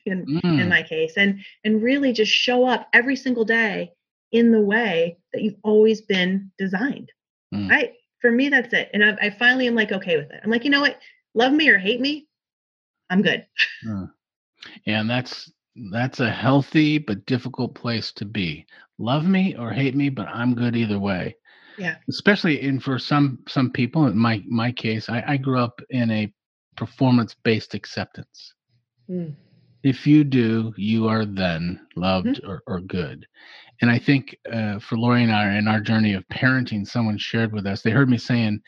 in, mm. in my case, and and really just show up every single day in the way that you've always been designed. Mm. Right. For me, that's it. And I, I finally am like, okay with it. I'm like, you know what? Love me or hate me, I'm good. Mm. And that's, that's a healthy, but difficult place to be. Love me or hate me, but I'm good either way. Yeah. Especially in, for some, some people, in my, my case, I, I grew up in a performance-based acceptance. Mm. If you do, you are then loved mm-hmm. or, or good. And I think uh, for Lori and I, in our journey of parenting, someone shared with us, they heard me saying,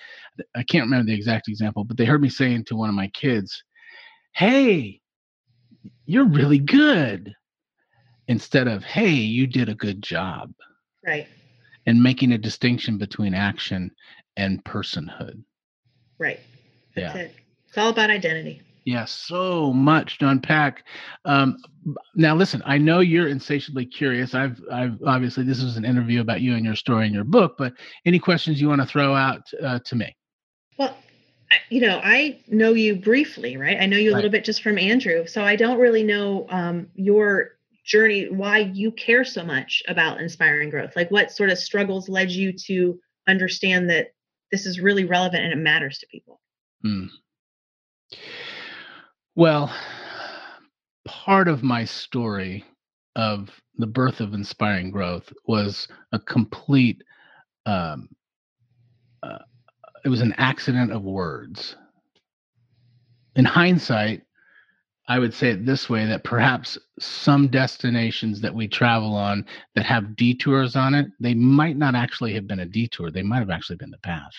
I can't remember the exact example, but they heard me saying to one of my kids, hey, you're really good, instead of, hey, you did a good job. Right. And making a distinction between action and personhood. Right. That's yeah. it. It's all about identity. Yeah, so much to unpack. Um, now, listen, I know you're insatiably curious. I've, I've obviously, this was an interview about you and your story and your book, but any questions you want to throw out uh, to me? Well, I, you know, I know you briefly, right? I know you a right. little bit just from Andrew, so I don't really know um, your journey, why you care so much about inspiring growth. Like, what sort of struggles led you to understand that this is really relevant and it matters to people? Hmm. Well, part of my story of the birth of Inspiring Growth was a complete, um, uh, it was an accident of words. In hindsight, I would say it this way, that perhaps some destinations that we travel on that have detours on it, they might not actually have been a detour. They might have actually been the path.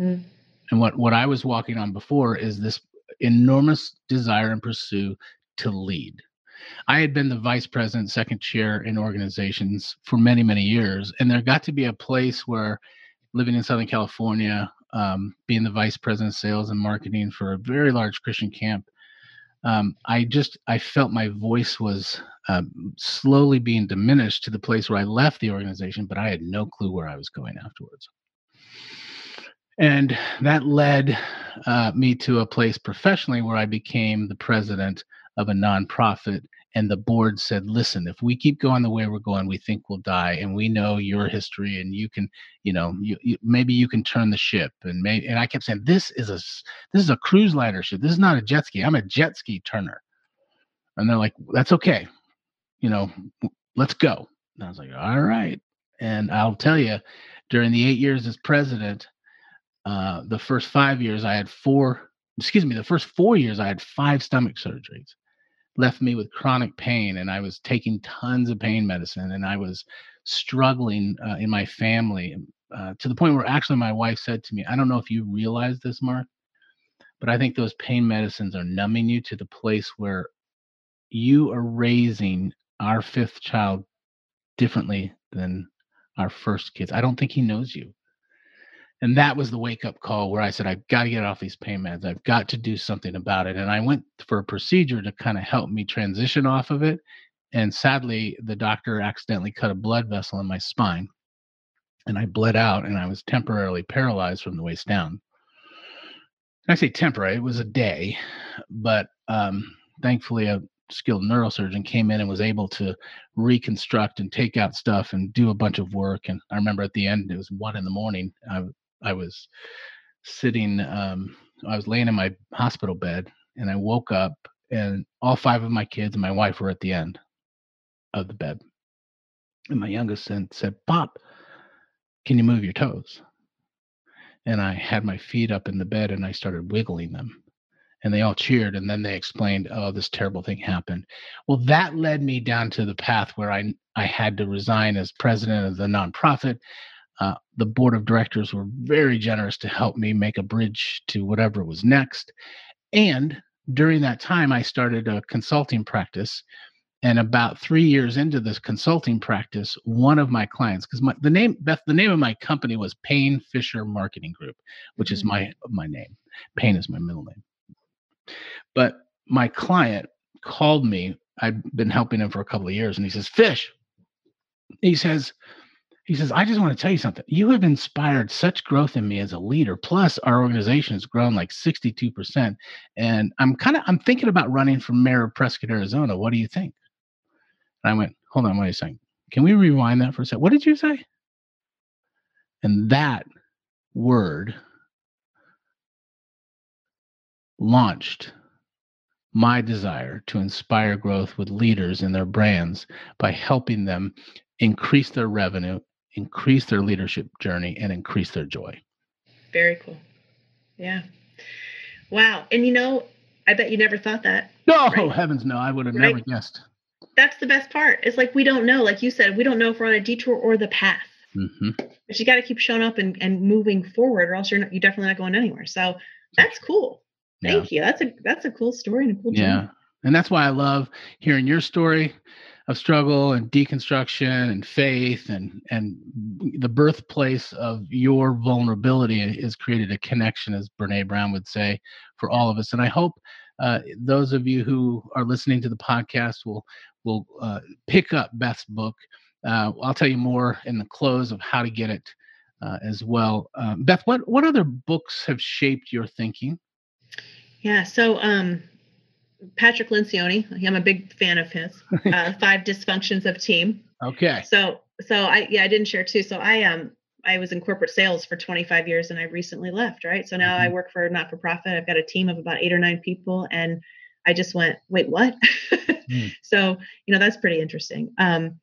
Mm. And what, what I was walking on before is this enormous desire and pursue to lead. I had been the vice president, second chair in organizations for many, many years. And there got to be a place where, living in Southern California, um, being the vice president of sales and marketing for a very large Christian camp, um, I just, I felt my voice was um, slowly being diminished to the place where I left the organization, but I had no clue where I was going afterwards. And that led uh, me to a place professionally where I became the president of a nonprofit, and the board said, listen, if we keep going the way we're going, we think we'll die. And we know your history, and you can, you know, you, you, maybe you can turn the ship. And maybe, and I kept saying, this is a, this is a cruise liner ship. This is not a jet ski. I'm a jet ski turner. And they're like, that's okay. You know, let's go. And I was like, all right. And I'll tell you, during the eight years as president, uh, the first five years I had four, excuse me, the first four years I had five stomach surgeries. Left me with chronic pain, and I was taking tons of pain medicine, and I was struggling uh, in my family uh, to the point where actually my wife said to me, I don't know if you realize this, Mark, but I think those pain medicines are numbing you to the place where you are raising our fifth child differently than our first kids. I don't think he knows you. And that was the wake-up call where I said, I've got to get off these pain meds. I've got to do something about it. And I went for a procedure to kind of help me transition off of it. And sadly, the doctor accidentally cut a blood vessel in my spine. And I bled out, and I was temporarily paralyzed from the waist down. And I say temporary. It was a day. But um, thankfully, a skilled neurosurgeon came in and was able to reconstruct and take out stuff and do a bunch of work. And I remember at the end, it was one in the morning. I I was sitting, um, I was laying in my hospital bed, and I woke up, and all five of my kids and my wife were at the end of the bed. And my youngest son said, Pop, can you move your toes? And I had my feet up in the bed, and I started wiggling them, and they all cheered. And then they explained, oh, this terrible thing happened. Well, that led me down to the path where I, I had to resign as president of the nonprofit. Uh, the board of directors were very generous to help me make a bridge to whatever was next. And during that time, I started a consulting practice. And about three years into this consulting practice, one of my clients, because my the name Beth, the name of my company was Payne Fisher Marketing Group, which mm-hmm. is my my name. Payne is my middle name. But my client called me. I've been helping him for a couple of years, and he says, Fish, he says, He says, I just want to tell you something. You have inspired such growth in me as a leader. Plus, our organization has grown like sixty-two percent. And I'm kind of, I'm thinking about running for mayor of Prescott, Arizona. What do you think? And I went, hold on, wait a second. Can we rewind that for a second? What did you say? And that word launched my desire to inspire growth with leaders in their brands by helping them increase their revenue, increase their leadership journey, and increase their joy. Very cool. Yeah. Wow. And you know, I bet you never thought that. No, right? Heavens no, I would have right? never guessed. That's the best part. It's like, we don't know, like you said, we don't know if we're on a detour or the path. Mm-hmm. But you got to keep showing up and, and moving forward, or else you're not, you're definitely not going anywhere. So that's cool. Thank yeah. you. That's a, that's a cool story and a cool journey. Yeah. And that's why I love hearing your story of struggle and deconstruction and faith, and and the birthplace of your vulnerability has created a connection, as Brene Brown would say, for all of us. And I hope uh, those of you who are listening to the podcast will will uh, pick up Beth's book. Uh, I'll tell you more in the close of how to get it uh, as well. Uh, Beth, what what other books have shaped your thinking? Yeah. So. Um... Patrick Lencioni, I'm a big fan of his, uh, Five Dysfunctions of Team. Okay. So, so I, yeah, I didn't share too. So I, um, I was in corporate sales for twenty-five years, and I recently left. Right. So now mm-hmm. I work for a not-for-profit. I've got a team of about eight or nine people, and I just went, wait, what? mm. So, you know, that's pretty interesting. Um,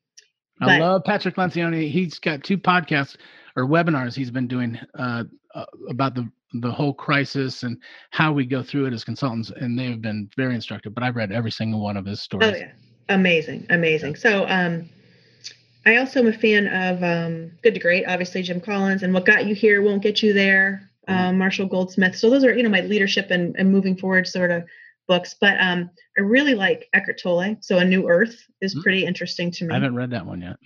but, I love Patrick Lencioni. He's got two podcasts or webinars he's been doing, uh, uh about the, the whole crisis and how we go through it as consultants. And they've been very instructive, but I've read every single one of his stories. Oh yeah. Amazing. Amazing. So, um, I also am a fan of, um, Good to Great, obviously Jim Collins, and What Got You Here Won't Get You There. Um, uh, Marshall Goldsmith. So those are, you know, my leadership and, and moving forward sort of books, but, um, I really like Eckhart Tolle. So A New Earth is pretty interesting to me. I haven't read that one yet.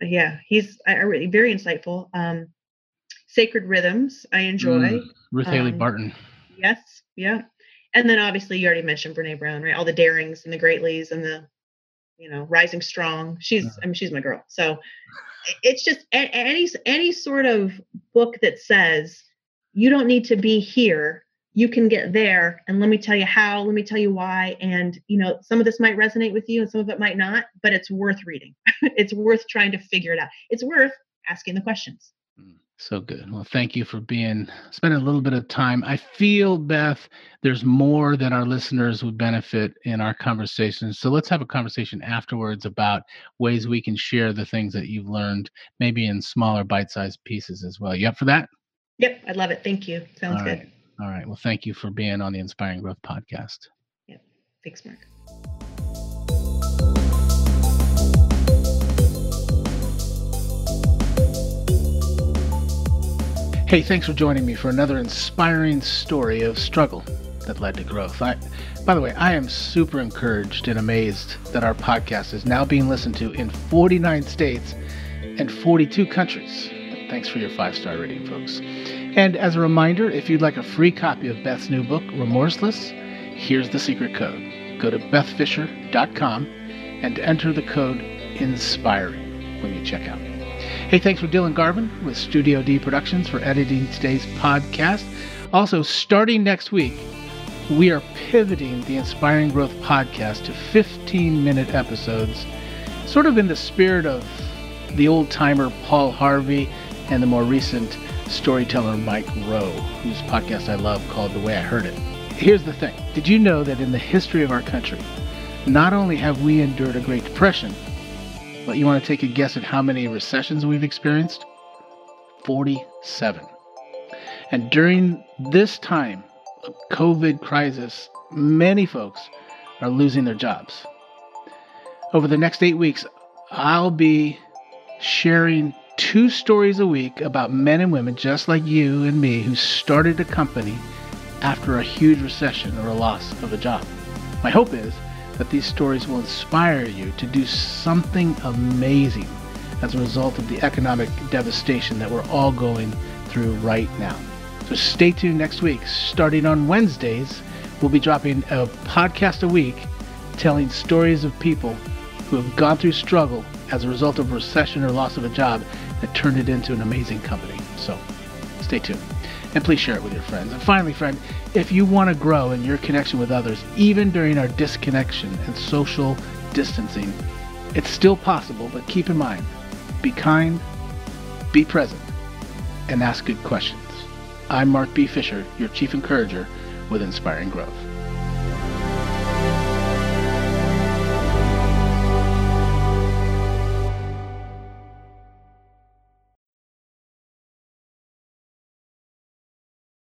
Yeah. He's I, I really, very insightful. Um, Sacred Rhythms, I enjoy. Mm, Ruth Haley um, Barton. Yes, yeah. And then obviously you already mentioned Brene Brown, right? All the darings and the greatlies and the, you know, rising strong. She's, I mean, she's my girl. So it's just any, any sort of book that says you don't need to be here. You can get there. And let me tell you how, let me tell you why. And, you know, some of this might resonate with you and some of it might not, but it's worth reading. It's worth trying to figure it out. It's worth asking the questions. So good. Well, thank you for being, spending a little bit of time. I feel, Beth, there's more that our listeners would benefit in our conversation. So let's have a conversation afterwards about ways we can share the things that you've learned, maybe in smaller bite-sized pieces as well. You up for that? Yep. I love it. Thank you. Sounds All right. good. All right. Well, thank you for being on the Inspiring Growth Podcast. Yep. Thanks, Mark. Hey, thanks for joining me for another inspiring story of struggle that led to growth. I, by the way, I am super encouraged and amazed that our podcast is now being listened to in forty-nine states and forty-two countries. Thanks for your five-star rating, folks. And as a reminder, if you'd like a free copy of Beth's new book, Remorseless, here's the secret code. Go to beth fisher dot com and enter the code INSPIRING when you check out. Hey, thanks for Dylan Garvin with Studio D Productions for editing today's podcast. Also, starting next week, we are pivoting the Inspiring Growth Podcast to fifteen-minute episodes, sort of in the spirit of the old-timer Paul Harvey and the more recent storyteller Mike Rowe, whose podcast I love called The Way I Heard It. Here's the thing. Did you know that in the history of our country, not only have we endured a Great Depression, but you want to take a guess at how many recessions we've experienced? forty-seven. And during this time of COVID crisis, many folks are losing their jobs. Over the next eight weeks, I'll be sharing two stories a week about men and women just like you and me who started a company after a huge recession or a loss of a job. My hope is that these stories will inspire you to do something amazing as a result of the economic devastation that we're all going through right now. So stay tuned next week. Starting on Wednesdays, we'll be dropping a podcast a week telling stories of people who have gone through struggle as a result of recession or loss of a job that turned it into an amazing company. So stay tuned. And please share it with your friends. And finally, friend, if you want to grow in your connection with others, even during our disconnection and social distancing, it's still possible, but keep in mind, be kind, be present, and ask good questions. I'm Mark B. Fisher, your Chief Encourager with Inspiring Growth.